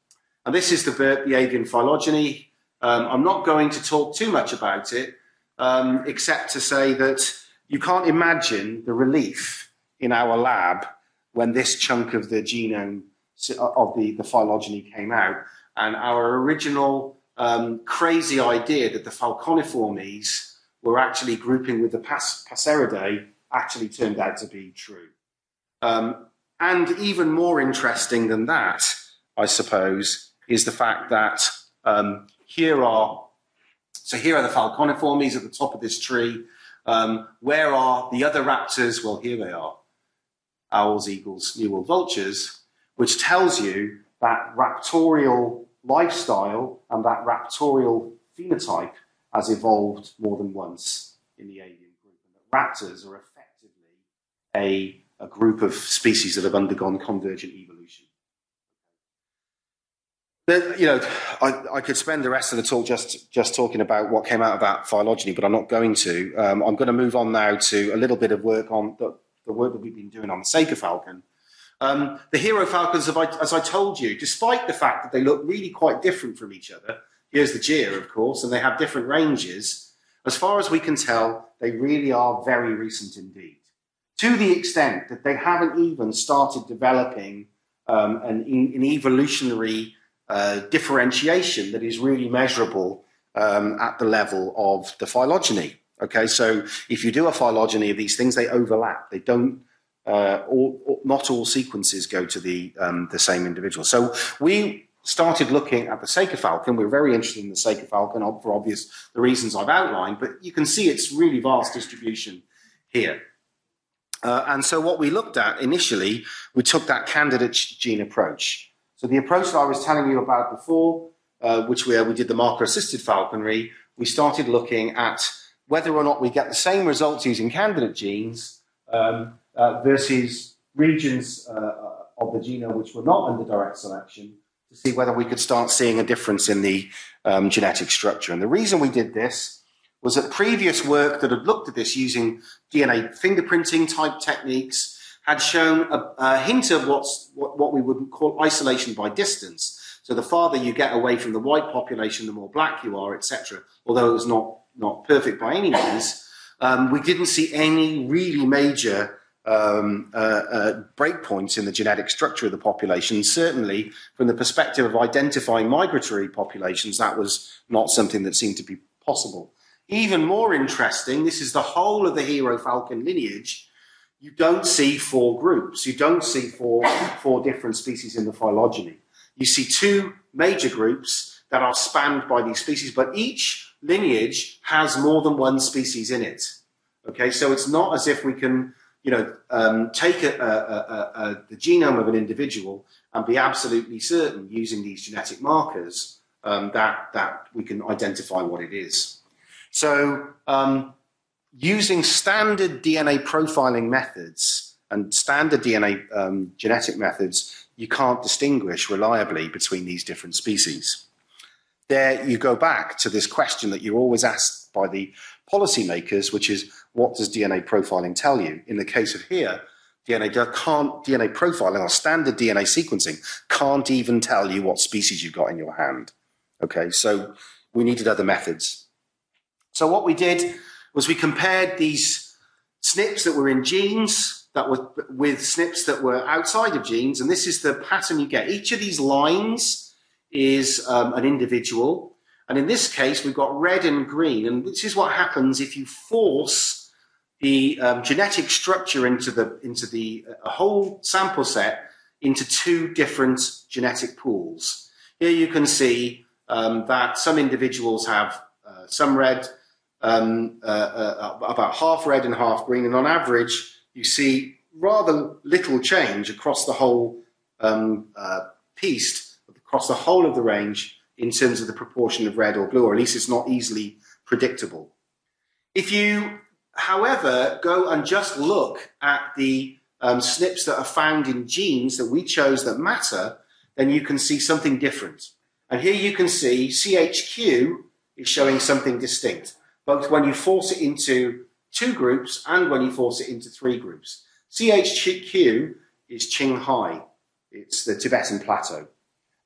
And this is the bird, the avian phylogeny. Um, I'm not going to talk too much about it, um, except to say that you can't imagine the relief in our lab when this chunk of the genome of the, the phylogeny came out. And our original um, crazy idea that the Falconiformes were actually grouping with the Pas- Passeridae actually turned out to be true. Um, and even more interesting than that, I suppose, is the fact that um, here are, so here are the Falconiformes at the top of this tree. Um, where are the other raptors? Well, here they are, owls, eagles, New World vultures, which tells you that raptorial lifestyle and that raptorial phenotype has evolved more than once in the avian group. And that raptors are effectively a a group of species that have undergone convergent evolution. The, you know, I, I could spend the rest of the talk just, just talking about what came out of that phylogeny, but I'm not going to. Um, I'm going to move on now to a little bit of work on the, the work that we've been doing on the Saker falcon. Um, the hero falcons, have, as I told you, despite the fact that they look really quite different from each other, here's the gyre, of course, and they have different ranges, as far as we can tell, they really are very recent indeed, to the extent that they haven't even started developing um, an, an evolutionary uh, differentiation that is really measurable um, at the level of the phylogeny. Okay, so if you do a phylogeny of these things, they overlap. They don't. Uh, all, all, not all sequences go to the um, the same individual. So we started looking at the Saker falcon. We're very interested in the Saker falcon for obvious the reasons I've outlined, but you can see its really vast distribution here. Uh, and so what we looked at initially, we took that candidate gene approach. So the approach that I was telling you about before, uh, which we, uh, we did the marker-assisted falconry, we started looking at whether or not we get the same results using candidate genes um, uh, versus regions uh, of the genome which were not under direct selection to see whether we could start seeing a difference in the um, genetic structure. And the reason we did this was that previous work that had looked at this using D N A fingerprinting type techniques had shown a, a hint of what's, what, what we would call isolation by distance. So the farther you get away from the white population, the more black you are, et cetera. Although it was not, not perfect by any means, um, we didn't see any really major um, uh, uh, breakpoints in the genetic structure of the population. Certainly, from the perspective of identifying migratory populations, that was not something that seemed to be possible. Even more interesting, this is the whole of the hero falcon lineage. You don't see four groups. You don't see four, four different species in the phylogeny. You see two major groups that are spanned by these species, but each lineage has more than one species in it. Okay, so it's not as if we can, you know, um, take a, a, a, a, the genome of an individual and be absolutely certain using these genetic markers um, that, that we can identify what it is. So um, using standard D N A profiling methods and standard D N A um, genetic methods, you can't distinguish reliably between these different species. There you go back to this question that you're always asked by the policymakers, which is what does D N A profiling tell you? In the case of here, D N A can't D N A profiling or standard D N A sequencing can't even tell you what species you've got in your hand. Okay, so we needed other methods. So what we did was we compared these S N Ps that were in genes that were with S N Ps that were outside of genes, and this is the pattern you get. Each of these lines is um, an individual, and in this case we've got red and green, and this is what happens if you force the um, genetic structure into the into the a whole sample set into two different genetic pools. Here you can see um, that some individuals have uh, some red, um, uh, uh, about half red and half green, and on average you see rather little change across the whole um, uh, piece, across the whole of the range in terms of the proportion of red or blue, or at least it's not easily predictable. If you, however, go and just look at the um, S N Ps that are found in genes that we chose that matter, then you can see something different. And here you can see C H Q is showing something distinct, both when you force it into two groups and when you force it into three groups. C H Q is Qinghai. It's the Tibetan plateau.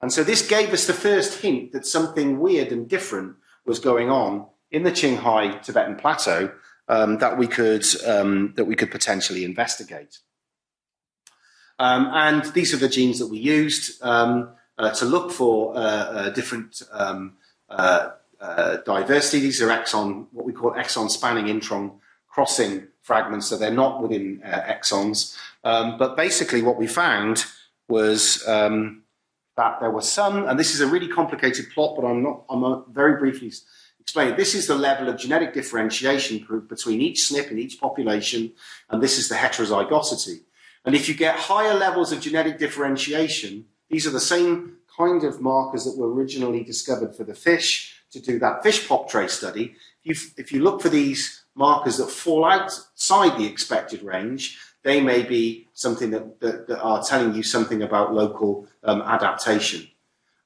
And so this gave us the first hint that something weird and different was going on in the Qinghai Tibetan plateau um, that we could um, that we could potentially investigate. Um, and these are the genes that we used um, uh, to look for uh, uh, different um, uh, uh, diversity. These are exon, what we call exon spanning intron crossing fragments, so they're not within uh, exons. Um, but basically, what we found was Um, that there were some, and this is a really complicated plot, but I'm not, I'm a very briefly explain. This is the level of genetic differentiation between each S N P and each population, and this is the heterozygosity. And if you get higher levels of genetic differentiation, these are the same kind of markers that were originally discovered for the fish to do that fish pop trace study. If, if you look for these markers that fall outside the expected range, they may be something that, that, that are telling you something about local um, adaptation.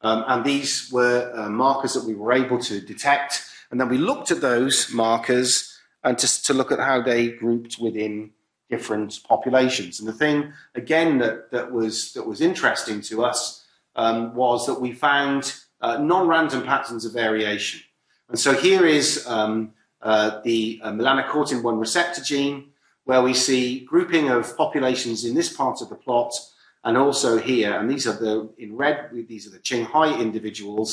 Um, and these were uh, markers that we were able to detect. And then we looked at those markers and just to look at how they grouped within different populations. And the thing, again, that, that, was, that was interesting to us um, was that we found uh, non-random patterns of variation. And so here is um, uh, the uh, melanocortin one receptor gene, where we see grouping of populations in this part of the plot and also here, and these are the, in red, these are the Qinghai individuals.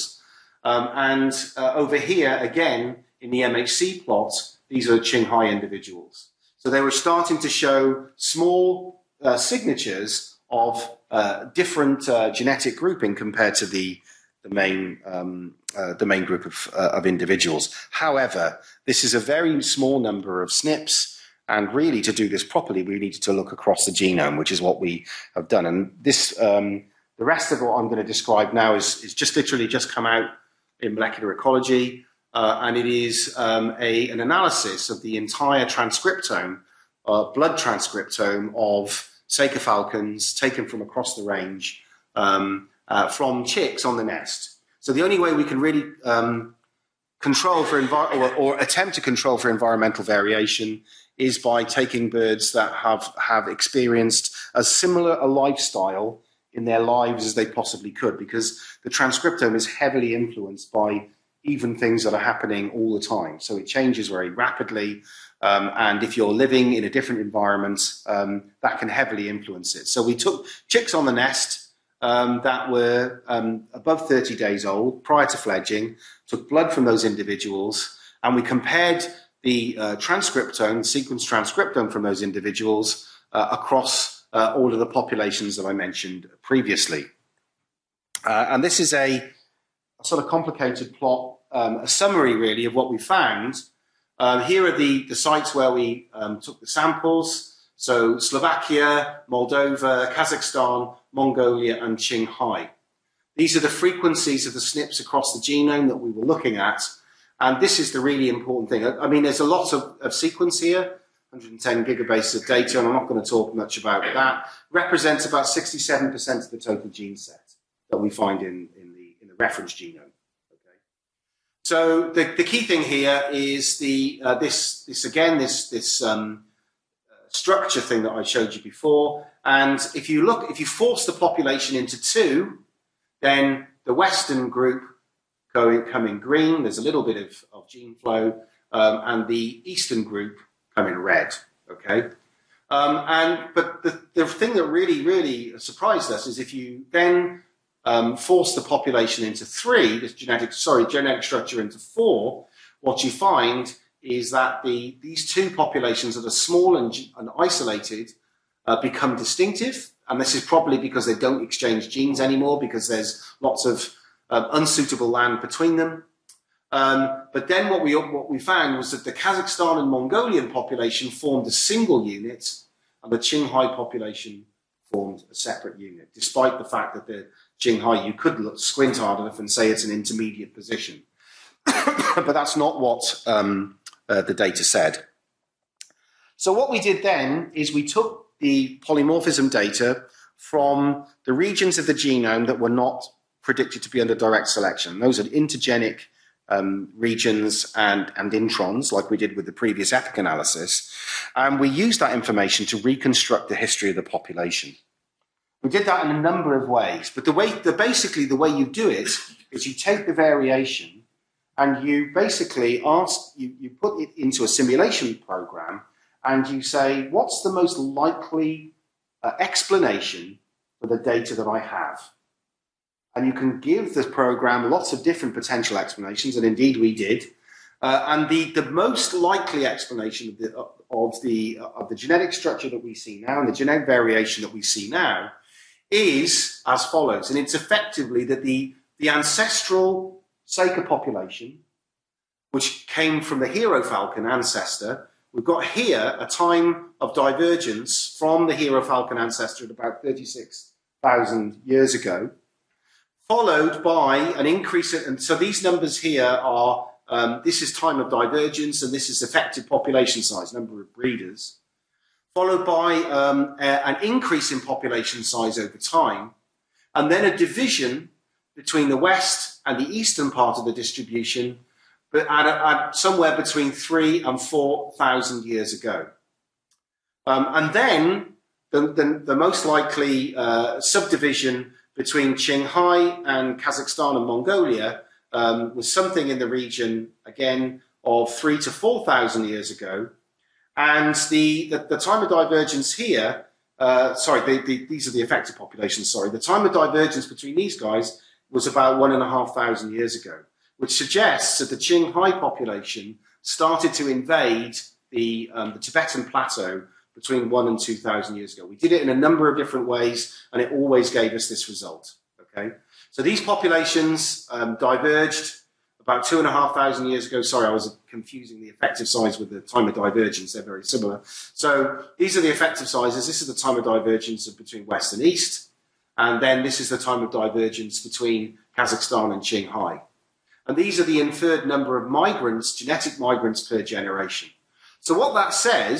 Um, and uh, over here, again, in the M H C plot, these are the Qinghai individuals. So they were starting to show small uh, signatures of uh, different uh, genetic grouping compared to the, the, main, um, uh, the main group of, uh, of individuals. However, this is a very small number of S N Ps, and really, to do this properly, we needed to look across the genome, which is what we have done. And this, um, the rest of what I'm going to describe now is, is just literally just come out in molecular ecology, uh, and it is um, a, an analysis of the entire transcriptome, uh, blood transcriptome of Saker falcons taken from across the range um, uh, from chicks on the nest. So the only way we can really um, control for envi- or, or attempt to control for environmental variation is by taking birds that have, have experienced as similar a lifestyle in their lives as they possibly could, because the transcriptome is heavily influenced by even things that are happening all the time. So it changes very rapidly, um, and if you're living in a different environment, um, that can heavily influence it. So we took chicks on the nest um, that were um, above thirty days old prior to fledging, took blood from those individuals, and we compared the uh, transcriptome, sequence transcriptome from those individuals uh, across uh, all of the populations that I mentioned previously. Uh, and this is a, a sort of complicated plot, um, a summary really of what we found. Um, here are the, the sites where we um, took the samples. So Slovakia, Moldova, Kazakhstan, Mongolia, and Qinghai. These are the frequencies of the S N Ps across the genome that we were looking at. And this is the really important thing. I mean, there's a lot of, of sequence here, one hundred ten gigabases of data, and I'm not going to talk much about that. Represents about sixty-seven percent of the total gene set that we find in, in, the, in the reference genome. Okay. So the, the key thing here is the uh, this this again this this um, structure thing that I showed you before. And if you look, if you force the population into two, then the Western group go come in green. There's a little bit of, of gene flow, um, and the Eastern group come in red. Okay, um, and but the the thing that really really surprised us is if you then Um, force the population into three, this genetic, sorry, genetic structure into four, what you find is that the these two populations that are small and, and isolated uh, become distinctive. And this is probably because they don't exchange genes anymore, because there's lots of um, unsuitable land between them. Um, but then what we what we found was that the Kazakhstan and Mongolian population formed a single unit, and the Qinghai population formed a separate unit, despite the fact that the Qinghai, you could look, squint hard enough and say it's an intermediate position. But that's not what um, uh, the data said. So what we did then is we took the polymorphism data from the regions of the genome that were not predicted to be under direct selection. Those are intergenic um, regions and, and introns, like we did with the previous epic analysis. And we used that information to reconstruct the history of the population. We did that in a number of ways, but the way, the, basically the way you do it is you take the variation and you basically ask, you, you put it into a simulation program and you say, what's the most likely uh, explanation for the data that I have? And you can give the program lots of different potential explanations, and indeed we did. Uh, and the, the most likely explanation of the, of, the, of the genetic structure that we see now and the genetic variation that we see now is as follows, and it's effectively that the, the ancestral Saker population, which came from the Hero Falcon ancestor, we've got here a time of divergence from the Hero Falcon ancestor at about thirty-six thousand years ago, followed by an increase, in, and so these numbers here are, um, this is time of divergence, and this is effective population size, number of breeders, followed by um, a, an increase in population size over time, and then a division between the west and the eastern part of the distribution, but at, at somewhere between three and four thousand years ago. Um, and then the, the, the most likely uh, subdivision between Qinghai and Kazakhstan and Mongolia um, was something in the region, again, of three to four thousand years ago. And the, the, the time of divergence here, uh, sorry, the, the, these are the affected populations, sorry. The time of divergence between these guys was about one and a half thousand years ago, which suggests that the Qinghai population started to invade the, um, the Tibetan plateau between one and two thousand years ago. We did it in a number of different ways, and it always gave us this result, okay? So these populations um, diverged about two and a half thousand years ago. Sorry, I was confusing the effective size with the time of divergence. They're very similar. So these are the effective sizes. This is the time of divergence between West and East. And then this is the time of divergence between Kazakhstan and Qinghai. And these are the inferred number of migrants, genetic migrants per generation. So what that says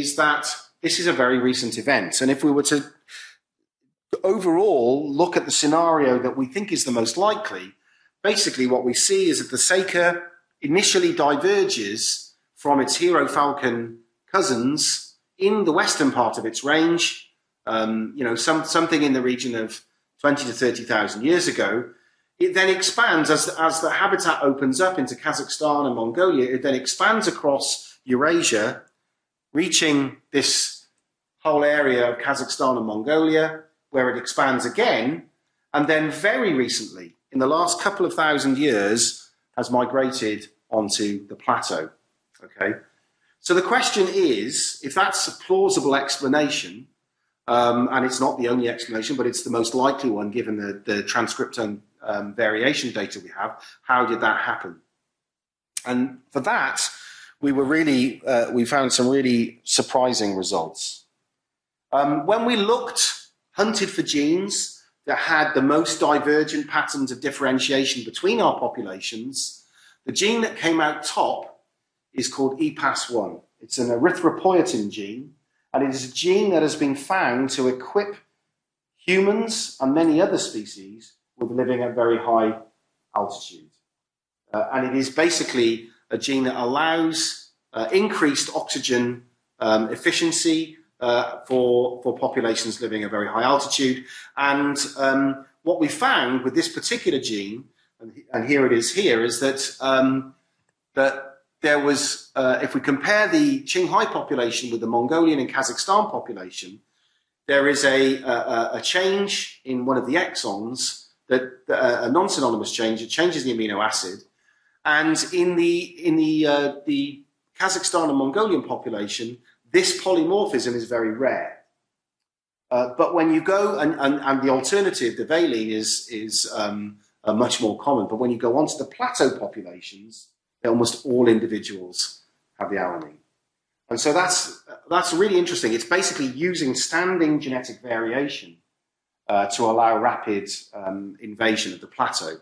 is that this is a very recent event. And if we were to overall look at the scenario that we think is the most likely, basically, what we see is that the Saker initially diverges from its Hero Falcon cousins in the western part of its range, um, you know, some, something in the region of twenty to thirty thousand years ago. It then expands as, as the habitat opens up into Kazakhstan and Mongolia. It then expands across Eurasia, reaching this whole area of Kazakhstan and Mongolia, where it expands again, and then very recently, in the last couple of thousand years, has migrated onto the plateau, okay? So the question is, if that's a plausible explanation, um, and it's not the only explanation, but it's the most likely one given the, the transcriptome um, variation data we have, how did that happen? And for that, we were really, uh, we found some really surprising results. Um, when we looked, hunted for genes that had the most divergent patterns of differentiation between our populations, the gene that came out top is called E P A S one. It's an erythropoietin gene, and it is a gene that has been found to equip humans and many other species with living at very high altitude. Uh, and it is basically a gene that allows uh, increased oxygen um, efficiency uh, for, for populations living at very high altitude. And um, what we found with this particular gene, and, and here it is here, is that um, that there was, uh, if we compare the Qinghai population with the Mongolian and Kazakhstan population, there is a, a, a change in one of the exons, that a non-synonymous change, it changes the amino acid. And in the in the uh, the Kazakhstan and Mongolian population, this polymorphism is very rare. Uh, but when you go, and, and, and the alternative, the valine, is, is um, uh, much more common. But when you go onto the plateau populations, almost all individuals have the alanine. And so that's, that's really interesting. It's basically using standing genetic variation uh, to allow rapid um, invasion of the plateau.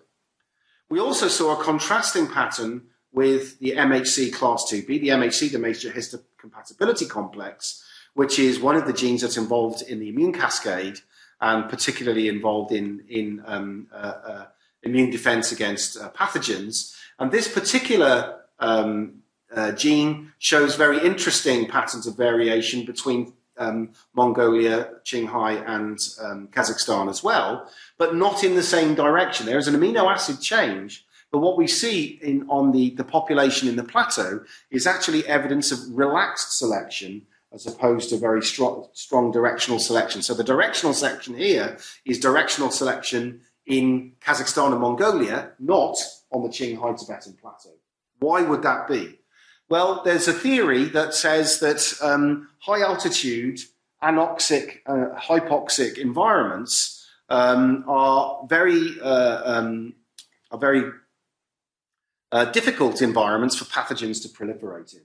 We also saw a contrasting pattern with the M H C class two B, the M H C, the major histocompatibility complex, which is one of the genes that's involved in the immune cascade and particularly involved in, in um, uh, uh, immune defense against uh, pathogens. And this particular um, uh, gene shows very interesting patterns of variation between um, Mongolia, Qinghai, and um, Kazakhstan as well, but not in the same direction. There is an amino acid change, but what we see in, on the, the population in the plateau is actually evidence of relaxed selection as opposed to very strong, strong directional selection. So the directional selection here is directional selection in Kazakhstan and Mongolia, not on the Qinghai Tibetan plateau. Why would that be? Well, there's a theory that says that um, high-altitude, anoxic, uh, hypoxic environments um, are very, uh, um, are very uh, difficult environments for pathogens to proliferate in,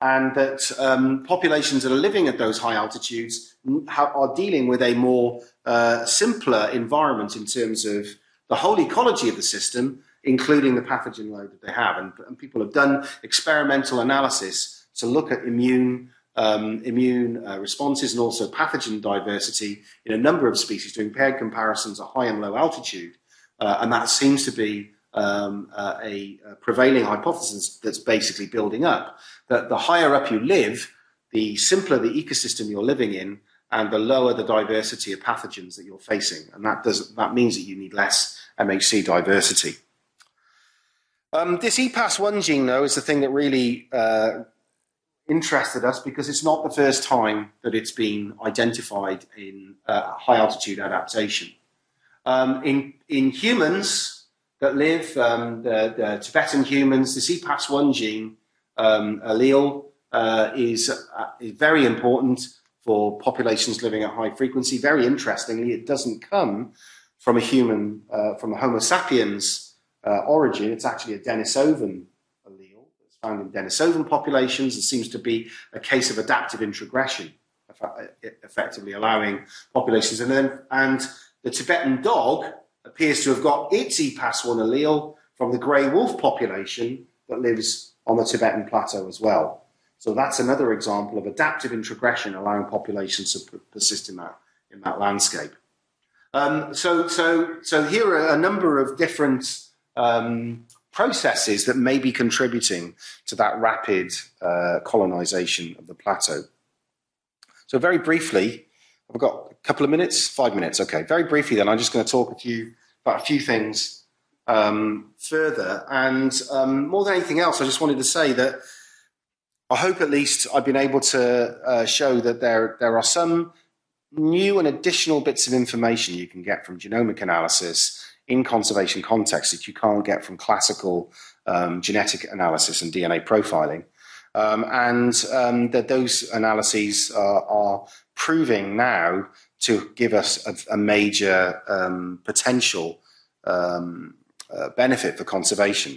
and that um, populations that are living at those high altitudes ha- are dealing with a more uh, simpler environment in terms of the whole ecology of the system, including the pathogen load that they have. And, and people have done experimental analysis to look at immune um, immune uh, responses and also pathogen diversity in a number of species, doing paired comparisons at high and low altitude. Uh, and that seems to be um, uh, a, a prevailing hypothesis that's basically building up, that the higher up you live, the simpler the ecosystem you're living in, and the lower the diversity of pathogens that you're facing. And that does, that means that you need less M H C diversity. Um, this E P A S one gene, though, is the thing that really uh, interested us because it's not the first time that it's been identified in uh, high-altitude adaptation. Um, in, in humans that live, um, the, the Tibetan humans, this E P A S one gene um, allele uh, is, uh, is very important for populations living at high frequency. Very interestingly, it doesn't come from a human, uh, from a Homo sapiens Uh, origin. It's actually a Denisovan allele that's found in Denisovan populations. It seems to be a case of adaptive introgression, effectively allowing populations. And then, and the Tibetan dog appears to have got its E P A S one allele from the grey wolf population that lives on the Tibetan plateau as well. So that's another example of adaptive introgression, allowing populations to persist in that in that landscape. Um, so, so, so here are a number of different Um, processes that may be contributing to that rapid uh, colonization of the plateau. So very briefly, I've got a couple of minutes, five minutes, okay. Very briefly then, I'm just going to talk with you about a few things um, further. And um, more than anything else, I just wanted to say that I hope at least I've been able to uh, show that there, there are some new and additional bits of information you can get from genomic analysis in conservation context that you can't get from classical um, genetic analysis and D N A profiling. Um, and um, that those analyses are, are proving now to give us a, a major um, potential um, uh, benefit for conservation.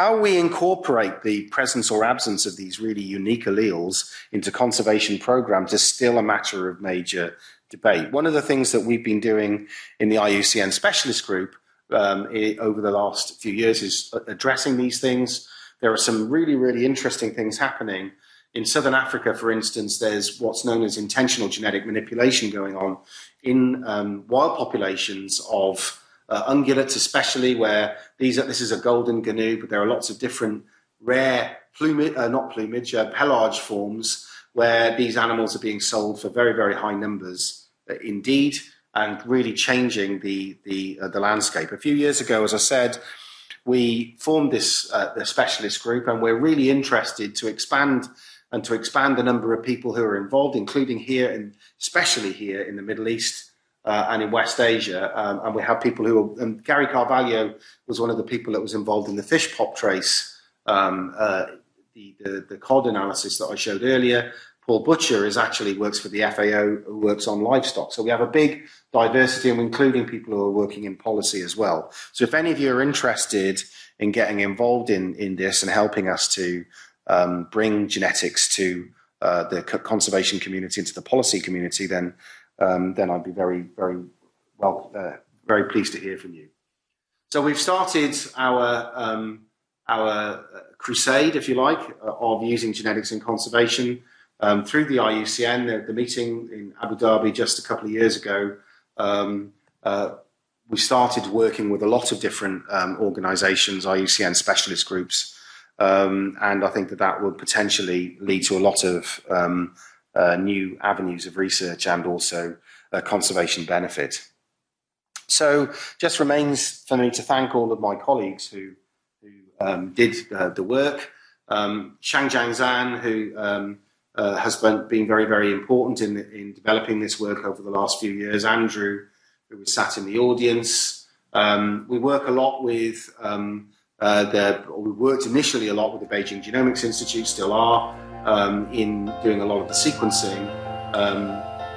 How we incorporate the presence or absence of these really unique alleles into conservation programs is still a matter of major debate. One of the things that we've been doing in the I U C N specialist group um, I- over the last few years is addressing these things. There are some really, really interesting things happening. In Southern Africa, for instance, there's what's known as intentional genetic manipulation going on in um, wild populations of uh, ungulates especially, where these are, this is a golden gnu, but there are lots of different rare plumage, uh, not plumage, uh, pelage forms where these animals are being sold for very, very high numbers uh, indeed, and really changing the, the, uh, the landscape. A few years ago, as I said, we formed this uh, the specialist group, and we're really interested to expand and to expand the number of people who are involved, including here, and in, especially here in the Middle East uh, and in West Asia. Um, and we have people who are, and Gary Carvalho was one of the people that was involved in the Fish Pop Trace, um, uh, the, the, the cod analysis that I showed earlier. Paul Butcher is actually works for the F A O, who works on livestock. So we have a big diversity, and including people who are working in policy as well. So if any of you are interested in getting involved in, in this and helping us to um, bring genetics to uh, the conservation community and to the policy community, then um, then I'd be very, very well, uh, very pleased to hear from you. So we've started our um, our crusade, if you like, of using genetics in conservation. Um, through the I U C N, the, the meeting in Abu Dhabi just a couple of years ago, um, uh, we started working with a lot of different um, organisations, I U C N specialist groups, um, and I think that that would potentially lead to a lot of um, uh, new avenues of research and also uh, conservation benefit. So just remains for me to thank all of my colleagues who, who um, did uh, the work. Um, Shangjiang Zan, who... Um, Uh, has been, been very, very important in, in developing this work over the last few years. Andrew, who was sat in the audience. Um, we work a lot with, um, uh, the, we worked initially a lot with the Beijing Genomics Institute, still are, um, in doing a lot of the sequencing, um,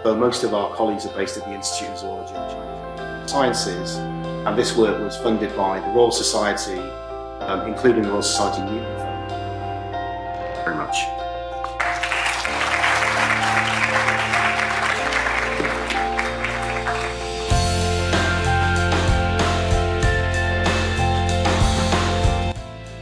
but most of our colleagues are based at the Institute of Zoology and Chinese Sciences, and this work was funded by the Royal Society, um, including the Royal Society Newton Fund. Thank you very much.